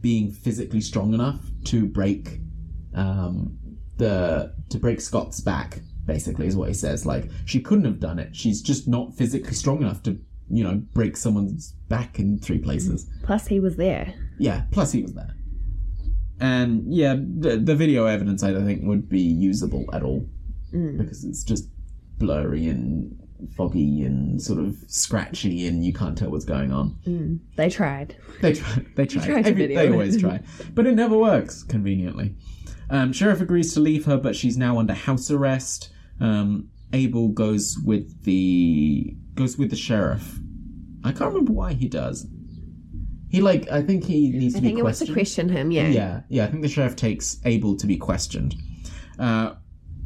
being physically strong enough to break um, the... to break Scott's back, basically, is what he says. Like, she couldn't have done it. She's just not physically strong enough to, you know, break someone's back in three places. Plus he was there. Yeah, plus he was there. And, yeah, the, the video evidence, I don't think, would be usable at all. Mm. Because it's just blurry and foggy and sort of scratchy and you can't tell what's going on. Mm. They tried. They tried. They tried. tried Every, they it. always try. But it never works, conveniently. Um, Sheriff agrees to leave her, but she's now under house arrest. Um, Abel goes with the... goes with the sheriff. I can't remember why he does. He, like, I think he needs to be questioned. I think he wants to question him, yeah. Yeah, yeah, I think the sheriff takes Abel to be questioned. Uh,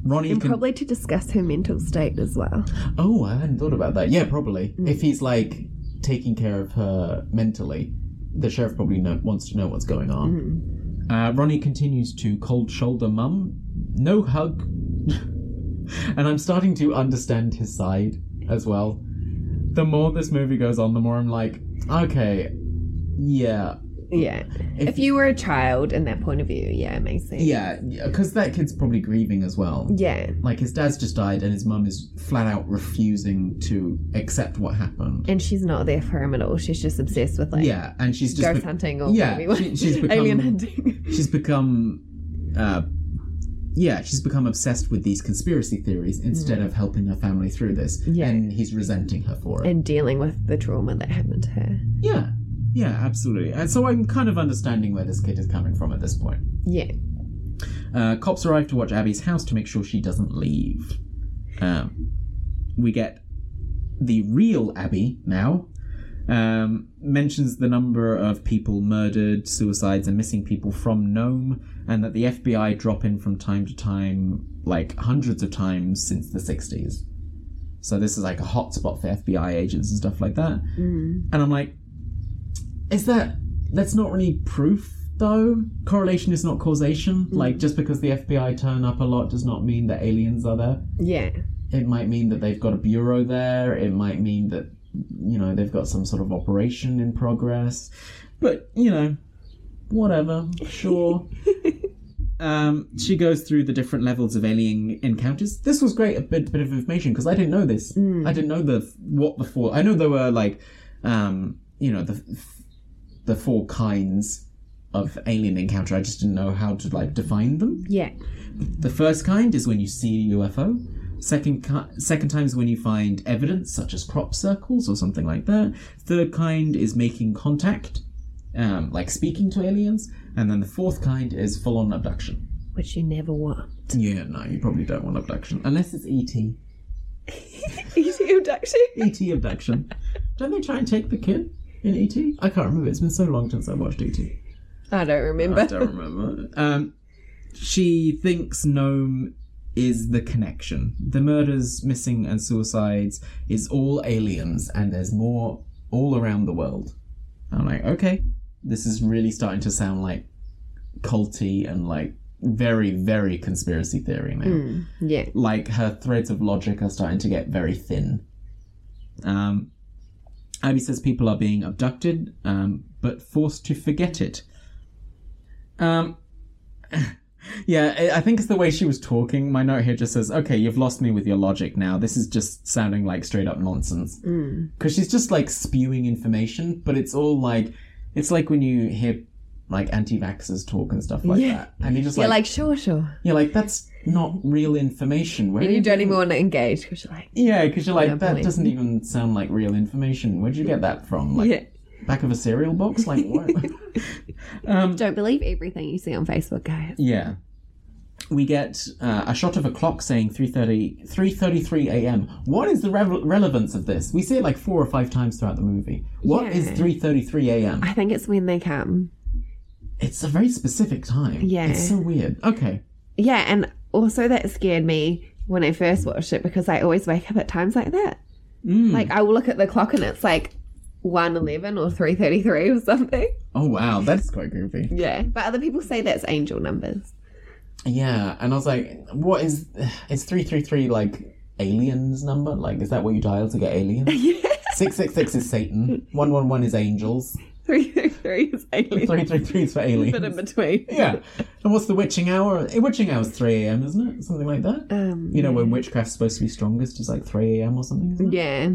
Ronnie And can... probably to discuss her mental state as well. Oh, I hadn't thought about that. Yeah, probably. Mm. If he's, like, taking care of her mentally, the sheriff probably know, wants to know what's going on. Mm. Uh, Ronnie continues to cold shoulder mum. No hug. And I'm starting to understand his side as well. The more this movie goes on, the more I'm like, okay, yeah, Yeah. If, if you were a child in that point of view, yeah, it makes sense. Yeah, because that kid's probably grieving as well. Yeah. Like, his dad's just died and his mum is flat out refusing to accept what happened. And she's not there for him at all. She's just obsessed with, like, yeah, and she's just ghost be- hunting or yeah, she, she's become, alien hunting. She's become... Uh, yeah, she's become obsessed with these conspiracy theories instead mm. of helping her family through this. Yeah. And he's resenting her for it. And dealing with the trauma that happened to her. Yeah. Yeah, absolutely. And so I'm kind of understanding where this kid is coming from at this point. Yeah. Uh, cops arrive to watch Abby's house to make sure she doesn't leave. Um, we get the real Abby now. Um, mentions the number of people murdered, suicides, and missing people from Nome, and that the F B I drop in from time to time, like hundreds of times since the sixties. So this is like a hotspot for F B I agents and stuff like that. Mm. And I'm like, is that, that's not really proof though. Correlation is not causation. Mm. Like, just because the F B I turn up a lot does not mean that aliens are there. Yeah. It might mean that they've got a bureau there. It might mean that, you know, they've got some sort of operation in progress. But, you know, whatever, sure. um, she goes through the different levels of alien encounters. This was great, a bit, bit of information, because I didn't know this. Mm. I didn't know the what the four... I know there were, like, um, you know, the the four kinds of alien encounter. I just didn't know how to, like, define them. Yeah. The first kind is when you see a U F O. Second, second time is when you find evidence, such as crop circles or something like that. Third kind is making contact, um, like speaking to aliens. And then the fourth kind is full-on abduction. Which you never want. Yeah, no, you probably don't want abduction. Unless it's E T. E T abduction? E T abduction. Don't they try and take the kid in E T? I can't remember. It's been so long since I watched E T. I don't remember. I don't remember. Um, she thinks Nome... is the connection. The murders, missing, and suicides is all aliens, and there's more all around the world. I'm like, okay, this is really starting to sound like culty and like very, very conspiracy theory now. Mm, yeah. Like, her threads of logic are starting to get very thin. Um, Abby says people are being abducted, um, but forced to forget it. Um... Yeah, I think it's the way she was talking. My note here just says, okay, you've lost me with your logic now. This is just sounding like straight-up nonsense. Because mm. she's just, like, spewing information, but it's all, like... It's like when you hear, like, anti-vaxxers talk and stuff like yeah. that. And you're just, like... You're like, sure, sure. You're like, that's not real information. Where and you, you don't even want to engage, because you're like... Yeah, because you're like, that believe. Doesn't even sound like real information. Where'd you get that from? Like, yeah. Back of a cereal box? Like, what? um, Don't believe everything you see on Facebook, guys. Yeah. We get uh, a shot of a clock saying three thirty, three thirty-three a.m. What is the re- relevance of this? We see it like four or five times throughout the movie. What yeah. is three thirty-three a.m.? I think it's when they come. It's a very specific time. Yeah. It's so weird. Okay. Yeah, and also that scared me when I first watched it, because I always wake up at times like that. Mm. Like, I will look at the clock and it's like... one eleven or three thirty-three or something. Oh, wow. That's quite creepy. Yeah. But other people say that's angel numbers. Yeah. And I was like, what is... Is three thirty-three, like, aliens number? Like, is that what you dial to get aliens? Yeah. six six six is Satan. one one one is angels. three thirty-three is aliens. three thirty-three is for aliens. But in between. Yeah. And what's the witching hour? Witching hour is three a.m., isn't it? Something like that. Um, you know, yeah. when witchcraft's supposed to be strongest is, like, three a.m. or something, isn't it? Yeah.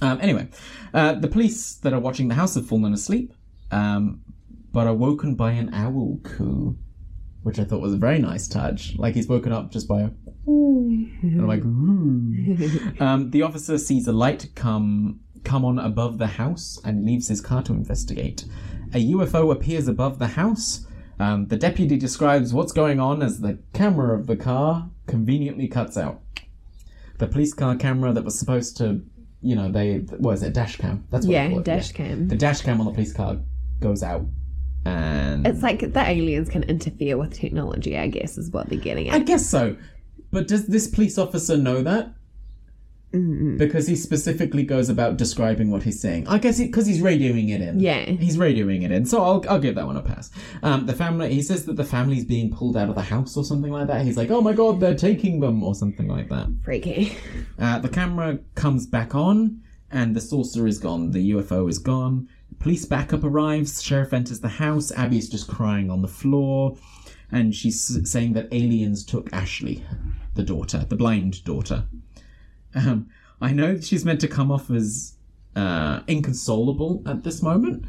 Um, anyway, uh, the police that are watching the house have fallen asleep, um, but are woken by an owl coo, which I thought was a very nice touch. Like, he's woken up just by a... And I'm like, ooh. Um, the officer sees a light come, come on above the house and leaves his car to investigate. A U F O appears above the house. Um, the deputy describes what's going on as the camera of the car conveniently cuts out. The police car camera that was supposed to... You know, they... What is it? Dash cam. That's what yeah, they dash yeah. cam. The dash cam on the police car goes out and... It's like the aliens can interfere with technology, I guess, is what they're getting at. I guess so. But does this police officer know that? Mm-mm. Because he specifically goes about describing what he's seeing. I guess because he, he's radioing it in. Yeah. He's radioing it in. So I'll I'll give that one a pass. Um, the family... He says that the family's being pulled out of the house or something like that. He's like, oh my God, they're taking them or something like that. Freaky. Uh, the camera comes back on and the saucer is gone. The U F O is gone. Police backup arrives, sheriff enters the house, Abby's just crying on the floor, and she's saying that aliens took Ashley, the daughter, the blind daughter. Um, I know she's meant to come off as uh, inconsolable at this moment,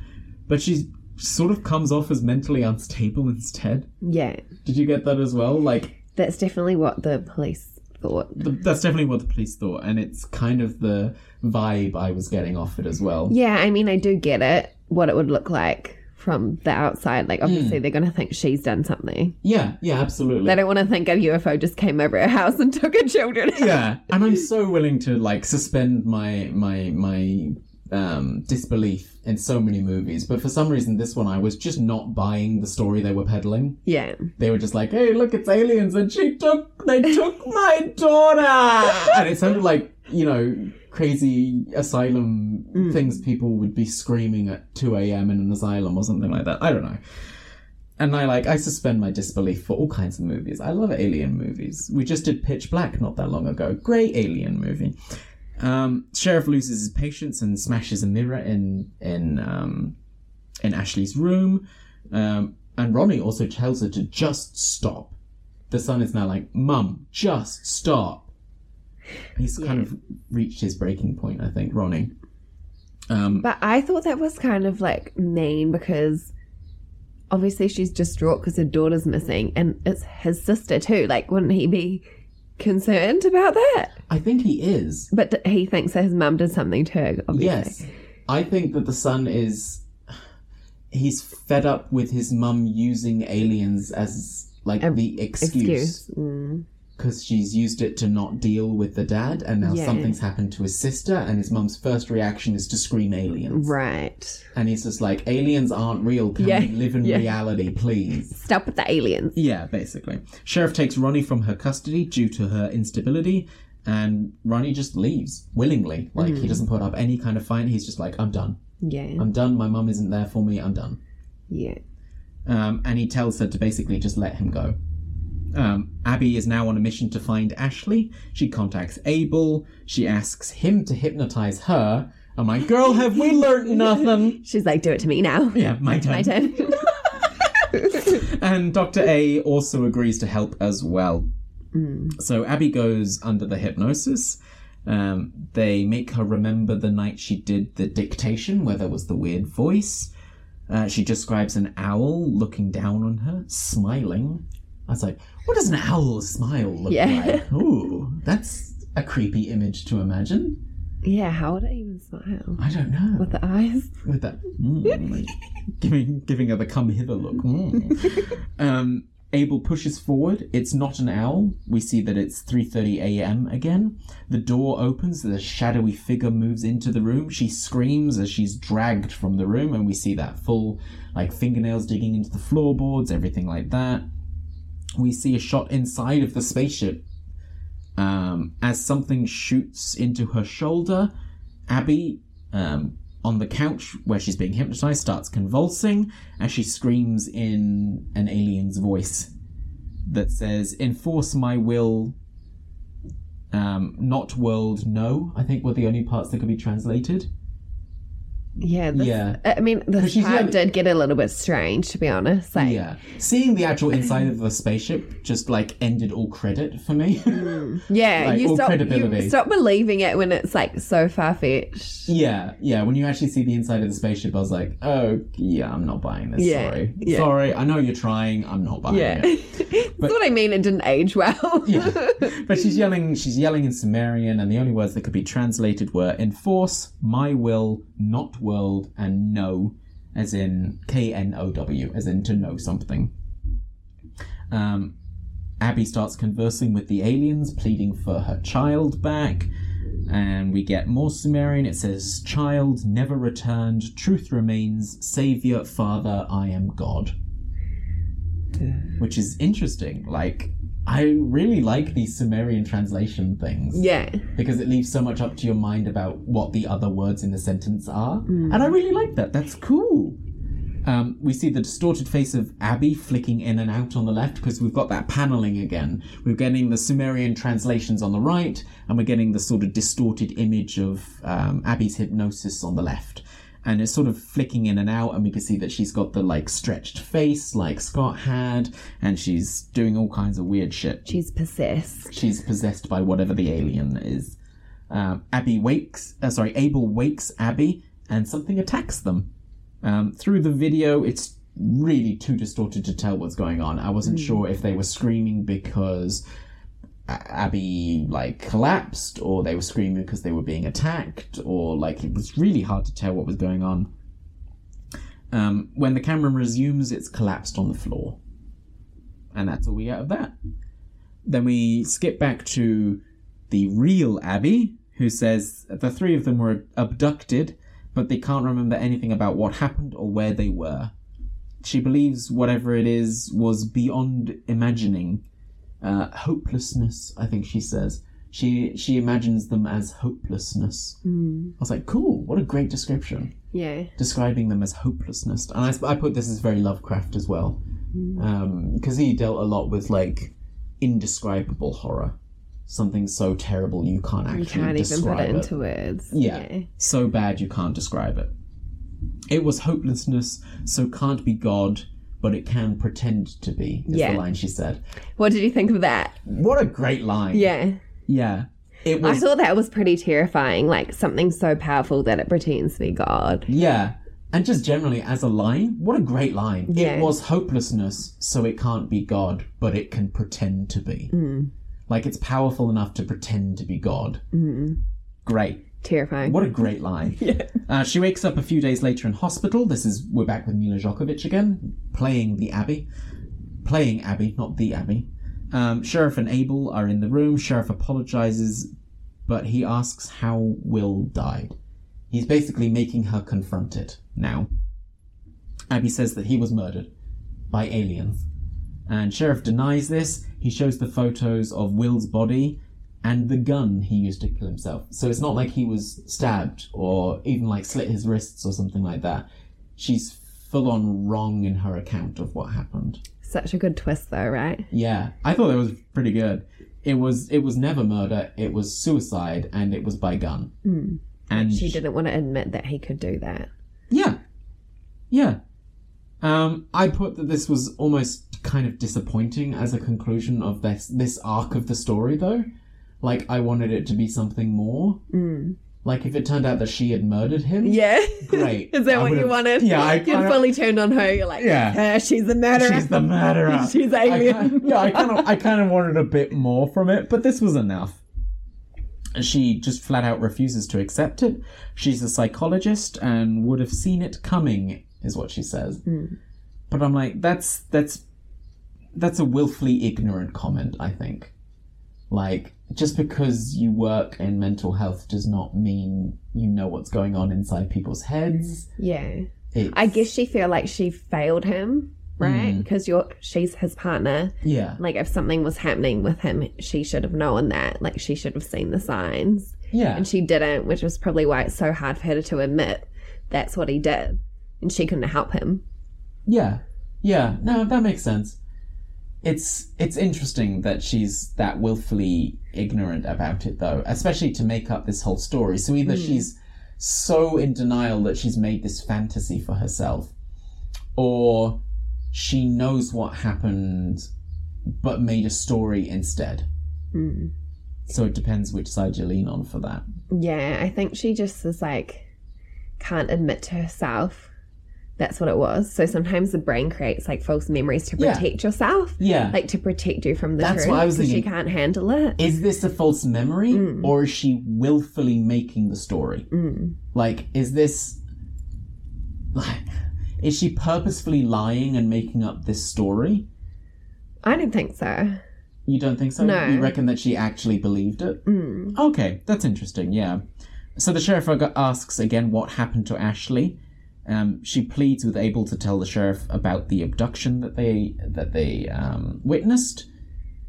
but she's sort of comes off as mentally unstable instead. Yeah. Did you get that as well? Like, that's definitely what the police thought. The, that's definitely what the police thought, and it's kind of the vibe I was getting off it as well. Yeah, I mean, I do get it, what it would look like from the outside. Like, obviously, mm. they're going to think she's done something. Yeah, yeah, absolutely. They don't want to think a U F O just came over her house and took her children. Yeah, and I'm so willing to, like, suspend my my my... Um, disbelief in so many movies, but for some reason this one I was just not buying the story they were peddling. Yeah, they were just like, hey, look, it's aliens and she took they took my daughter, and it sounded like, you know, crazy asylum mm. things people would be screaming at two a.m. in an asylum or something like that. I don't know. And I like I suspend my disbelief for all kinds of movies. I love alien movies. We just did Pitch Black not that long ago. Great alien movie. Um, Sheriff loses his patience and smashes a mirror in in um, in Ashley's room. Um, and Ronnie also tells her to just stop. The son is now like, Mum, just stop. He's yeah. kind of reached his breaking point, I think, Ronnie. Um, but I thought that was kind of like mean, because obviously she's distraught because her daughter's missing, and it's his sister too. Like, wouldn't he be concerned about that? I think he is. But he thinks that his mum did something to her, obviously. Yes. I think that the son is... He's fed up with his mum using aliens as, like, a, the excuse. Because mm. she's used it to not deal with the dad, and now yeah. something's happened to his sister, and his mum's first reaction is to scream aliens. Right. And he's just like, aliens aren't real. Can yeah. we live in yeah. reality, please? Stop with the aliens. Yeah, basically. Sheriff takes Ronnie from her custody due to her instability, and Ronnie just leaves willingly. Like, mm. he doesn't put up any kind of fight. He's just like, I'm done. Yeah. I'm done. My mum isn't there for me. I'm done. Yeah. Um, and he tells her to basically just let him go. Um, Abby is now on a mission to find Ashley. She contacts Abel. She asks him to hypnotize her. I'm like, girl, have we learnt nothing? She's like, do it to me now. Yeah, my turn. My turn. And Doctor A also agrees to help as well. Mm. So Abby goes under the hypnosis. Um, they make her remember the night she did the dictation where there was the weird voice. Uh, she describes an owl looking down on her, smiling. I was like, what does an owl smile look yeah. like? Ooh, that's a creepy image to imagine. Yeah, how would I even smile? I don't know. With the eyes? With that, mm, like, giving, giving her the come hither look. Mm. Um... Abel pushes forward. It's not an owl. We see that it's three thirty a.m. again. The door opens. The shadowy figure moves into the room. She screams as she's dragged from the room, and we see that full, like, fingernails digging into the floorboards, everything like that. We see a shot inside of the spaceship um, as something shoots into her shoulder. Abby, um, on the couch where she's being hypnotized, starts convulsing as she screams in an alien's voice that says, enforce my will, um, not world, no, I think were the only parts that could be translated. Yeah. This, yeah. I mean, this part yeah, did get a little bit strange, to be honest. Like, yeah. Seeing the actual inside of the spaceship just, like, ended all credit for me. Yeah. Like, you, all stop, you stop believing it when it's, like, so far-fetched. Yeah. Yeah. When you actually see the inside of the spaceship, I was like, oh, yeah, I'm not buying this. Yeah, sorry. Yeah. Sorry. I know you're trying. I'm not buying yeah. it. But, that's what I mean. It didn't age well. Yeah. But she's yelling, she's yelling in Sumerian, and the only words that could be translated were enforce, my will, not world, and know, as in K N O W, as in to know something. Um, Abby starts conversing with the aliens, pleading for her child back, and we get more Sumerian. It says, child never returned, truth remains, saviour, father, I am God. Which is interesting. Like, I really like these Sumerian translation things. Yeah. Because it leaves so much up to your mind about what the other words in the sentence are. Mm. And I really like that. That's cool. Um, we see the distorted face of Abby flicking in and out on the left because we've got that paneling again. We're getting the Sumerian translations on the right, and we're getting the sort of distorted image of um, Abby's hypnosis on the left. and it's sort of flicking in and out, and we can see that she's got the like stretched face like Scott had, and she's doing all kinds of weird shit. She's possessed. She's possessed by whatever the alien is. Um, Abby wakes, uh, sorry, Abel wakes Abby, and something attacks them. Um, through the video, it's really too distorted to tell what's going on. I wasn't mm. sure if they were screaming because Abby like collapsed, or they were screaming because they were being attacked, or like it was really hard to tell what was going on. Um, when the camera resumes, it's collapsed on the floor, and that's all we get of that. Then we skip back to the real Abby, who says the three of them were abducted, but they can't remember anything about what happened or where they were. She believes whatever it is was beyond imagining. Uh, hopelessness, I think she says. She she imagines them as hopelessness. Mm. I was like, cool, what a great description. Yeah. Describing them as hopelessness. And I, I put this as very Lovecraft as well. Mm. Um, because he dealt a lot with, like, indescribable horror. Something so terrible you can't actually describe it. You can't even put it, it into words. Yeah. yeah. So bad you can't describe it. It was hopelessness, so can't be God, but it can pretend to be, is yeah. the line she said. What did you think of that? What a great line. Yeah. Yeah. It was... I thought that was pretty terrifying, like something so powerful that it pretends to be God. Yeah. And just generally as a line, what a great line. Yeah. It was hopelessness, so it can't be God, but it can pretend to be. Mm. Like it's powerful enough to pretend to be God. Mm. Great. Terrifying. What a great line. Yeah. Uh, she wakes up a few days later in hospital. This is, we're back with Milla Jovovich again, playing the Abbey. Playing Abbey, not the Abbey. Um, Sheriff and Abel are in the room. Sheriff apologizes, but he asks how Will died. He's basically making her confront it now. Abby says that he was murdered by aliens. And Sheriff denies this. He shows the photos of Will's body and the gun he used to kill himself. So it's not like he was stabbed or even like slit his wrists or something like that. She's full on wrong in her account of what happened. Such a good twist though, right? Yeah. I thought that was pretty good. It was it was never murder, it was suicide, and it was by gun. Mm. And she didn't want to admit that he could do that. Yeah. Yeah. Um, I put that this was almost kind of disappointing as a conclusion of this this arc of the story though. Like, I wanted it to be something more. Mm. Like, if it turned out that she had murdered him, yeah, great. Is that I what you wanted? Yeah, I, you I, fully I, turned on her. You're like, yeah, her, she's the murderer. She's the murderer. She's alien. I kind, yeah, I kind of, I kind of wanted a bit more from it, but this was enough. And she just flat out refuses to accept it. She's a psychologist and would have seen it coming, is what she says. Mm. But I'm like, that's that's that's a willfully ignorant comment, I think. Like, just because you work in mental health does not mean you know what's going on inside people's heads. Yeah. It's... I guess she felt like she failed him, right? Because mm. you're she's his partner. Yeah. Like, if something was happening with him, she should have known that. Like, she should have seen the signs. Yeah. And she didn't, which was probably why it's so hard for her to admit that's what he did. And she couldn't help him. Yeah. Yeah. No, that makes sense. It's it's interesting that she's that willfully ignorant about it, though, especially to make up this whole story. So either mm. she's so in denial that she's made this fantasy for herself, or she knows what happened but made a story instead. Mm. So it depends which side you lean on for that. Yeah, I think she just is like, can't admit to herself that's what it was. So sometimes the brain creates like false memories to protect yeah. yourself. Yeah. Like to protect you from the that's truth. What I was thinking. She can't handle it. Is this a false memory mm. or is she willfully making the story? Mm. Like, is this... Like, is she purposefully lying and making up this story? I don't think so. You don't think so? No. You reckon that she actually believed it? Mm. Okay, that's interesting, yeah. So the sheriff asks again what happened to Ashley. Um, she pleads with Abel to tell the sheriff about the abduction that they that they um, witnessed,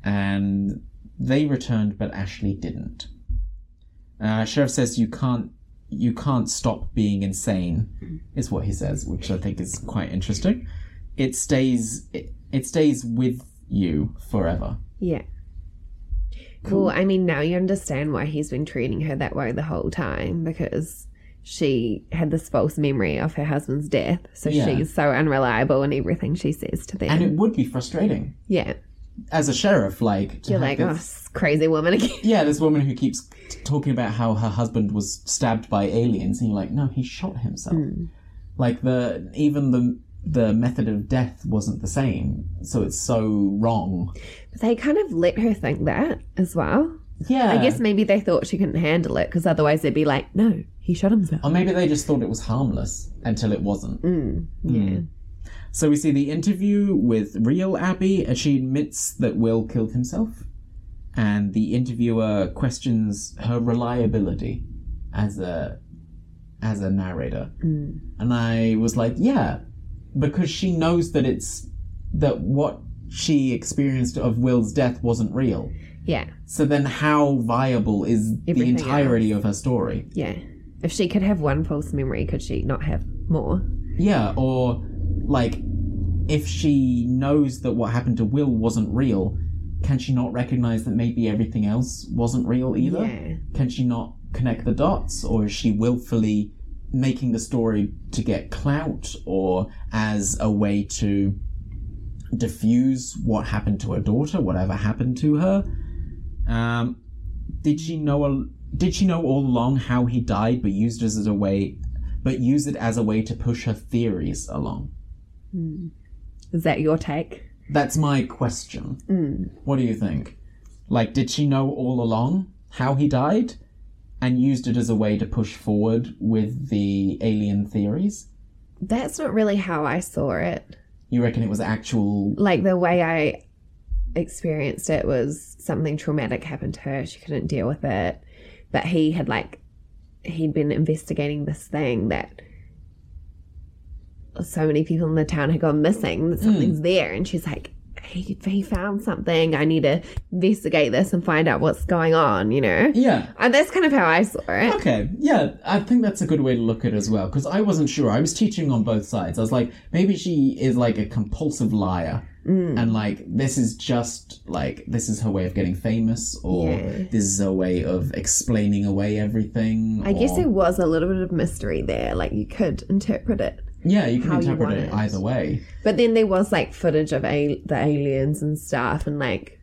and they returned, but Ashley didn't. Uh, sheriff says you can't you can't stop being insane, is what he says, which I think is quite interesting. It stays it, it stays with you forever. Yeah. Cool. Well, I mean, now you understand why he's been treating her that way the whole time, because she had this false memory of her husband's death, so yeah. she's so unreliable in everything she says to them. And it would be frustrating. Yeah. As a sheriff, like... You're like, this, oh, crazy woman again. Yeah, this woman who keeps t- talking about how her husband was stabbed by aliens, and you're like, no, he shot himself. Mm. Like, the even the the method of death wasn't the same, so it's so wrong. But they kind of let her think that as well. Yeah. I guess maybe they thought she couldn't handle it, because otherwise they'd be like, no, he shot himself. Or maybe they just thought it was harmless until it wasn't. Mm. Yeah. Mm. So we see the interview with real Abby, and she admits that Will killed himself. And the interviewer questions her reliability as a as a narrator. Mm. And I was like, yeah, because she knows that it's that what she experienced of Will's death wasn't real. Yeah. So then how viable is Everything the entirety else. Of her story? Yeah. If she could have one false memory, could she not have more? Yeah, or... Like, if she knows that what happened to Will wasn't real, can she not recognize that maybe everything else wasn't real either? Yeah. Can she not connect the dots? Or is she willfully making the story to get clout or as a way to diffuse what happened to her daughter, whatever happened to her? Um, did she know a, did she know all along how he died, but used it as a way, but used it as a way to push her theories along? Mm. Is that your take? That's my question. Mm. What do you think? Like, did she know all along how he died and used it as a way to push forward with the alien theories? That's not really how I saw it. You reckon it was actual... Like, the way I experienced it was something traumatic happened to her. She couldn't deal with it. But he had, like, he'd been investigating this thing that... so many people in the town had gone missing, that something's mm. there, and she's like, he, he found something, I need to investigate this and find out what's going on, you know? Yeah. And that's kind of how I saw it. Okay, yeah, I think that's a good way to look at it as well, because I wasn't sure. I was teaching on both sides. I was like, maybe she is like a compulsive liar, mm. and like, this is just like, this is her way of getting famous, or yeah. this is her way of explaining away everything. I or... guess there was a little bit of mystery there, like you could interpret it. Yeah, you can interpret it either way. But then there was, like, footage of a- the aliens and stuff and, like,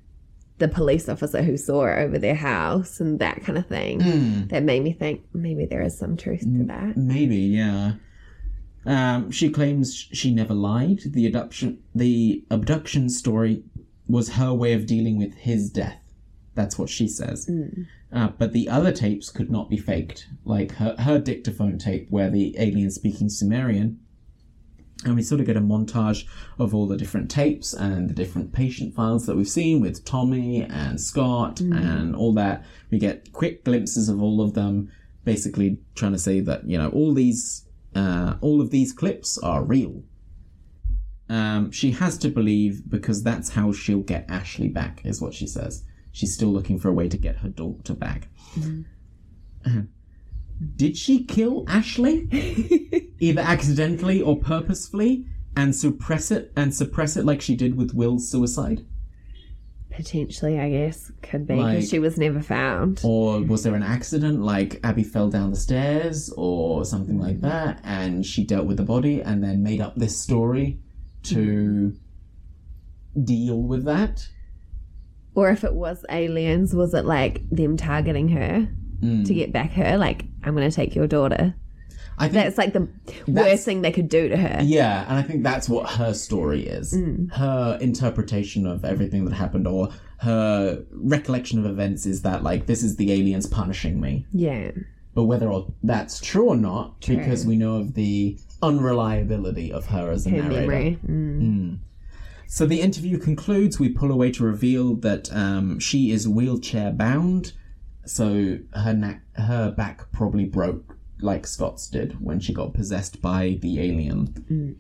the police officer who saw it over their house and that kind of thing. Mm. That made me think maybe there is some truth to that. Maybe, yeah. Um, she claims she never lied. The abduction, the abduction story was her way of dealing with his death. That's what she says. Mm. Uh, but the other tapes could not be faked. Like, her, her dictaphone tape where the alien's speaking Sumerian... And we sort of get a montage of all the different tapes and the different patient files that we've seen with Tommy and Scott mm. and all that. We get quick glimpses of all of them, basically trying to say that, you know, all these, uh, all of these clips are real. Um, she has to believe because that's how she'll get Ashley back, is what she says. She's still looking for a way to get her daughter back. Mm. Did she kill Ashley? Either accidentally or purposefully, and suppress it and suppress it like she did with Will's suicide? Potentially, I guess. Could be, because like, she was never found. Or was there an accident, like Abby fell down the stairs or something like that, and she dealt with the body and then made up this story to deal with that? Or if it was aliens, was it like them targeting her? Mm. To get back her, like, I'm going to take your daughter. I think that's like the that's, worst thing they could do to her. Yeah, and I think that's what her story is. Mm. Her interpretation of everything that happened, or her recollection of events, is that, like, this is the aliens punishing me. Yeah. But whether or that's true or not, true. Because we know of the unreliability of her as a her narrator. Memory. Mm. Mm. So the interview concludes. We pull away to reveal that um, she is wheelchair bound. So her na- her back probably broke like Scott's did when she got possessed by the alien.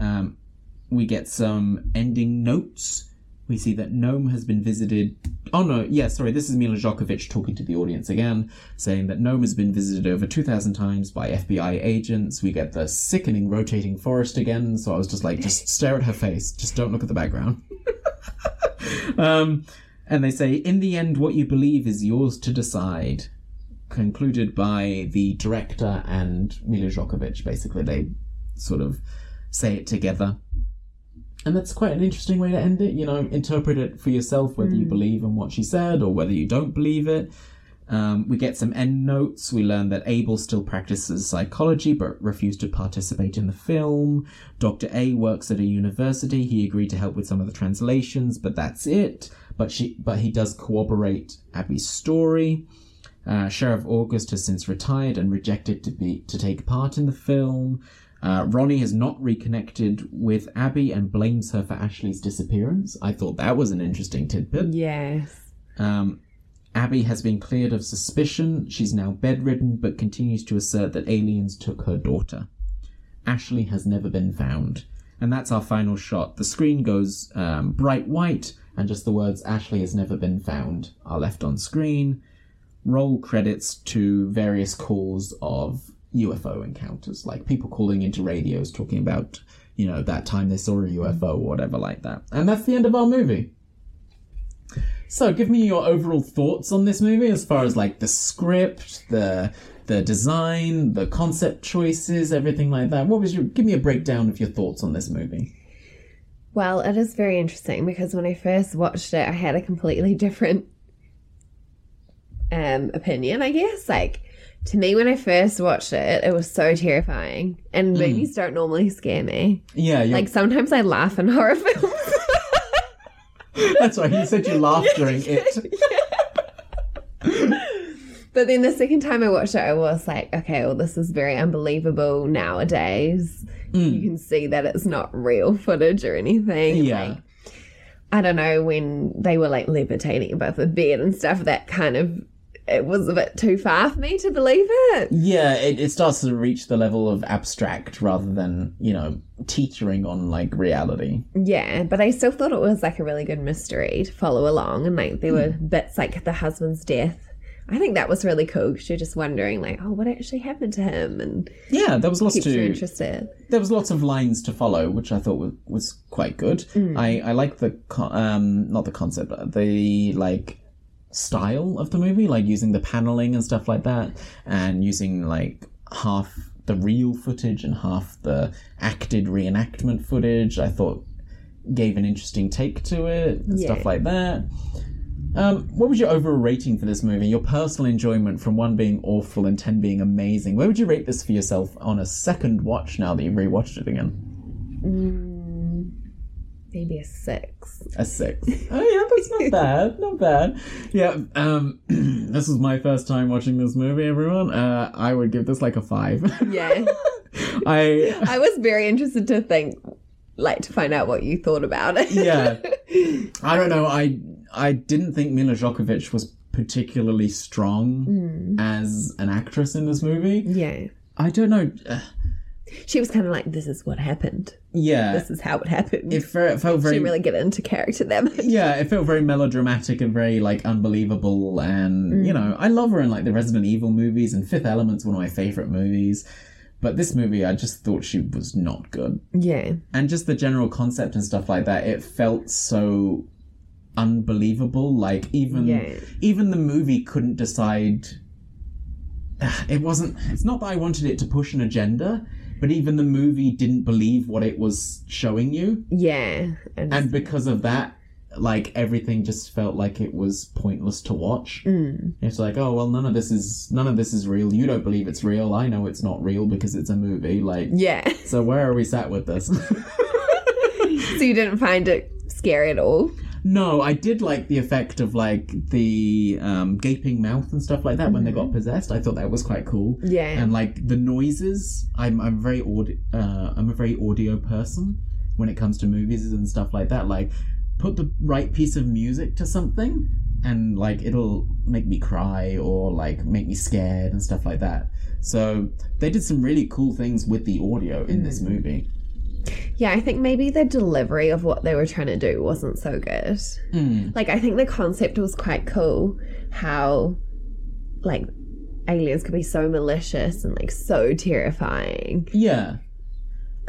Mm. Um, we get some ending notes. We see that Nome has been visited... Oh, no, yeah, sorry, this is Milla Jovovich talking to the audience again, saying that Nome has been visited over two thousand times by F B I agents. We get the sickening rotating forest again, so I was just like, just stare at her face. Just don't look at the background. um... And they say, in the end, what you believe is yours to decide. concluded by the director and Milla Jovovich. Basically, they sort of say it together. And that's quite an interesting way to end it. You know, interpret it for yourself, whether mm. you believe in what she said or whether you don't believe it. Um, we get some end notes. We learn that Abel still practices psychology but refused to participate in the film. Doctor A works at a university. He agreed to help with some of the translations, but that's it. But she, but he does corroborate Abby's story. Uh, Sheriff August has since retired and rejected to be to take part in the film. Uh, Ronnie has not reconnected with Abby and blames her for Ashley's disappearance. I thought that was an interesting tidbit. Yes. Um, Abby has been cleared of suspicion. She's now bedridden, but continues to assert that aliens took her daughter. Ashley has never been found. And that's our final shot. The screen goes um, bright white, and just the words, Ashley has never been found, are left on screen. Roll credits to various calls of U F O encounters, like people calling into radios talking about, you know, that time they saw a U F O or whatever like that. And that's the end of our movie. So give me your overall thoughts on this movie as far as like the script, the the design, the concept choices, everything like that. What was your give me a breakdown of your thoughts on this movie? Well, it is very interesting because when I first watched it I had a completely different um opinion, I guess. Like to me, when I first watched it, it was so terrifying. And mm. movies don't normally scare me. Yeah. You're... Like, sometimes I laugh in horror films. That's right. You said you laughed during it. Yeah. But then the second time I watched it, I was like, okay, well, this is very unbelievable nowadays. Mm. You can see that it's not real footage or anything. Yeah. Like, I don't know, when they were, like, levitating above the bed and stuff, that kind of... it was a bit too far for me to believe it. Yeah, it, it starts to reach the level of abstract rather than, you know, teetering on, like, reality. Yeah, but I still thought it was, like, a really good mystery to follow along. And, like, there mm. were bits like the husband's death. I think that was really cool because you're just wondering, like, oh, what actually happened to him? And yeah, there was lots to interested. There was lots of lines to follow, which I thought was, was quite good. Mm. I, I like the, con- um, not the concept, but the, like... style of the movie, like using the paneling and stuff like that, and using like half the real footage and half the acted reenactment footage. I thought gave an interesting take to it and yeah. stuff like that. Um, what was your overall rating for this movie? Your personal enjoyment, from one being awful and ten being amazing. Where would you rate this for yourself on a second watch now that you've rewatched it again? Mm. Maybe a six. A six. Oh, yeah, that's not bad. Not bad. Yeah, um, this was my first time watching this movie, everyone. Uh, I would give this, like, a five. Yeah. I I was very interested to think, like, to find out what you thought about it. Yeah. I don't know. I I didn't think Milla Jovovich was particularly strong mm. as an actress in this movie. Yeah. I don't know... Uh, She was kind of like, this is what happened. Yeah. This is how it happened. It, fe- it felt very... She didn't really get into character that much. Yeah, it felt very melodramatic and very, like, unbelievable. And, mm. you know, I love her in, like, the Resident Evil movies, and Fifth Element's one of my favourite movies. But this movie, I just thought she was not good. Yeah. And just the general concept and stuff like that, it felt so unbelievable. Like, even yeah. even the movie couldn't decide... It wasn't... It's not that I wanted it to push an agenda... But even the movie didn't believe what it was showing you. Yeah. And because of that, like, everything just felt like it was pointless to watch. Mm. It's like, oh, well, none of this is none of this is real. You don't believe it's real. I know it's not real because it's a movie. Like, yeah. So where are we sat with this? So you didn't find it scary at all? No, I did like the effect of, like, the um, gaping mouth and stuff like that mm-hmm. when they got possessed. I thought that was quite cool. Yeah. And, like, the noises. I'm I'm very audi- uh, I'm a very audio person when it comes to movies and stuff like that. Like, put the right piece of music to something and, like, it'll make me cry or, like, make me scared and stuff like that. So they did some really cool things with the audio in mm. this movie. Yeah, I think maybe the delivery of what they were trying to do wasn't so good. Mm. Like, I think the concept was quite cool, how, like, aliens could be so malicious and, like, so terrifying. Yeah.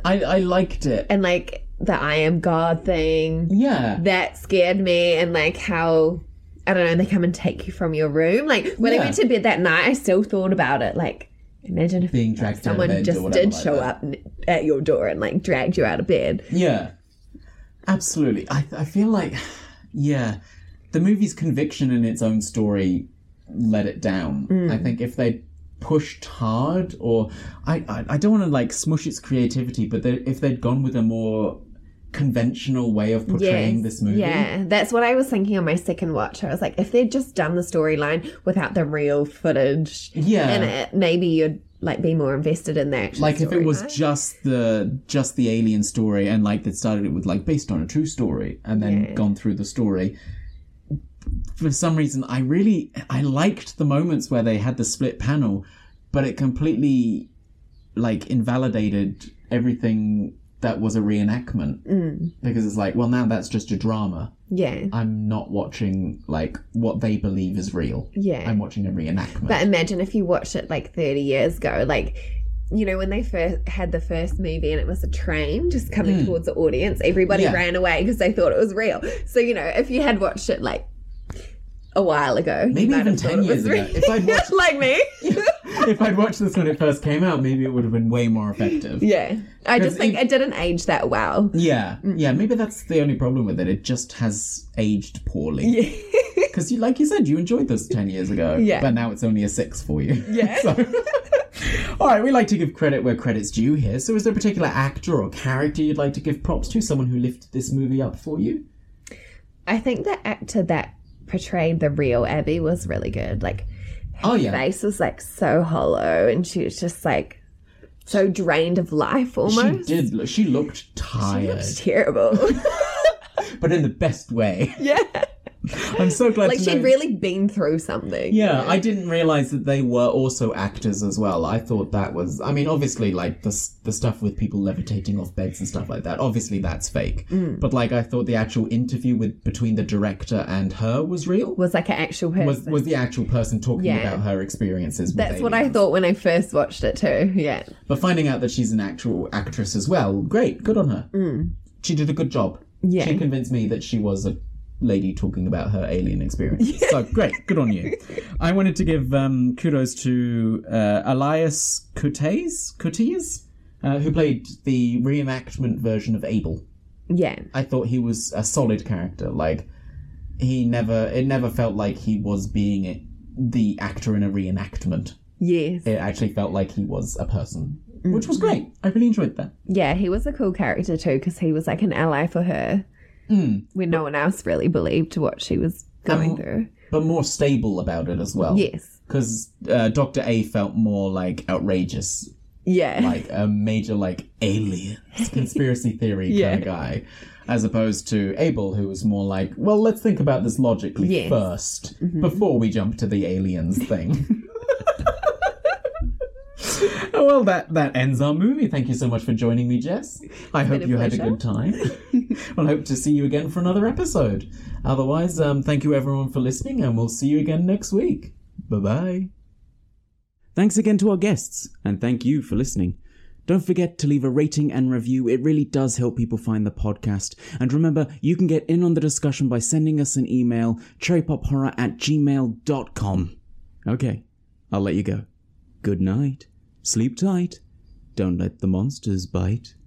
I I liked it. And, like, the I am God thing. Yeah. That scared me, and, like, how... I don't know, they come and take you from your room. Like, when yeah. I went to bed that night, I still thought about it. Like, imagine if Being dragged someone just did like show that. up at your door and, like, dragged you out of bed. Yeah. Absolutely. I, I feel like, yeah, the movie's conviction in its own story let it down. Mm. I think if they pushed hard, or I, I, I don't want to, like, smush its creativity, but they, if they'd gone with a more conventional way of portraying yes, this movie. Yeah, that's what I was thinking on my second watch. I was like, if they'd just done the storyline without the real footage yeah. in it, maybe you'd like be more invested in the actual like story, if it was right? just the just the alien story and like they started it with like based on a true story and then yeah. gone through the story. For some reason, I really I liked the moments where they had the split panel, but it completely like invalidated everything that was a reenactment mm. because it's like, well, now that's just a drama. Yeah. I'm not watching, like, what they believe is real. Yeah. I'm watching a reenactment. But imagine if you watched it, like, thirty years ago. Like, you know, when they first had the first movie and it was a train just coming mm. towards the audience, everybody yeah. ran away because they thought it was real. So, you know, if you had watched it, like, a while ago. Maybe even ten years ago. If I'd watched, like me. If I'd watched this when it first came out, maybe it would have been way more effective. Yeah. I just think it, it didn't age that well. Yeah. Yeah, maybe that's the only problem with it. It just has aged poorly. Yeah. Because, you, like you said, you enjoyed this ten years ago. Yeah. But now it's only a six for you. Yeah. So. All right, we like to give credit where credit's due here. So is there a particular actor or character you'd like to give props to? Someone who lifted this movie up for you? I think the actor that portrayed the real Abby was really good. Like, her oh, yeah. face was like so hollow, and she was just like so drained of life almost. She did. She looked tired. She looked terrible, but in the best way. Yeah. I'm so glad. Like to she'd know... really been through something. Yeah, you know? I didn't realize that they were also actors as well. I thought that was. I mean, obviously, like the the stuff with people levitating off beds and stuff like that. Obviously, that's fake. Mm. But like, I thought the actual interview with between the director and her was real. Was like an actual person. Was was the actual person talking yeah. about her experiences. With that's aliens. What I thought when I first watched it too. Yeah. But finding out that she's an actual actress as well, great, good on her. Mm. She did a good job. Yeah. She convinced me that she was a. lady talking about her alien experience. So great, good on you. I wanted to give um, kudos to uh, Elias Koteas, Koteas, uh, who played the reenactment version of Abel. Yeah, I thought he was a solid character. Like he never, it never felt like he was being it, the actor in a reenactment. Yes, it actually felt like he was a person, mm. which was great. I really enjoyed that. Yeah, he was a cool character too because he was like an ally for her. Mm. When no one else really believed what she was going um, through. But more stable about it as well. Yes. Because uh, Doctor A felt more, like, outrageous. Yeah. Like, a major, like, aliens, conspiracy theory yeah. kind of guy. As opposed to Abel, who was more like, well, let's think about this logically yes. first. Mm-hmm. Before we jump to the aliens thing. Well, that, that ends our movie. Thank you so much for joining me, Jess. I hope you pleasure. had a good time. We'll hope to see you again for another episode. Otherwise, um, thank you everyone for listening, and we'll see you again next week. Bye-bye. Thanks again to our guests, and thank you for listening. Don't forget to leave a rating and review. It really does help people find the podcast. And remember, you can get in on the discussion by sending us an email, cherry pop horror at gmail dot com. Okay, I'll let you go. Good night. Sleep tight. Don't let the monsters bite.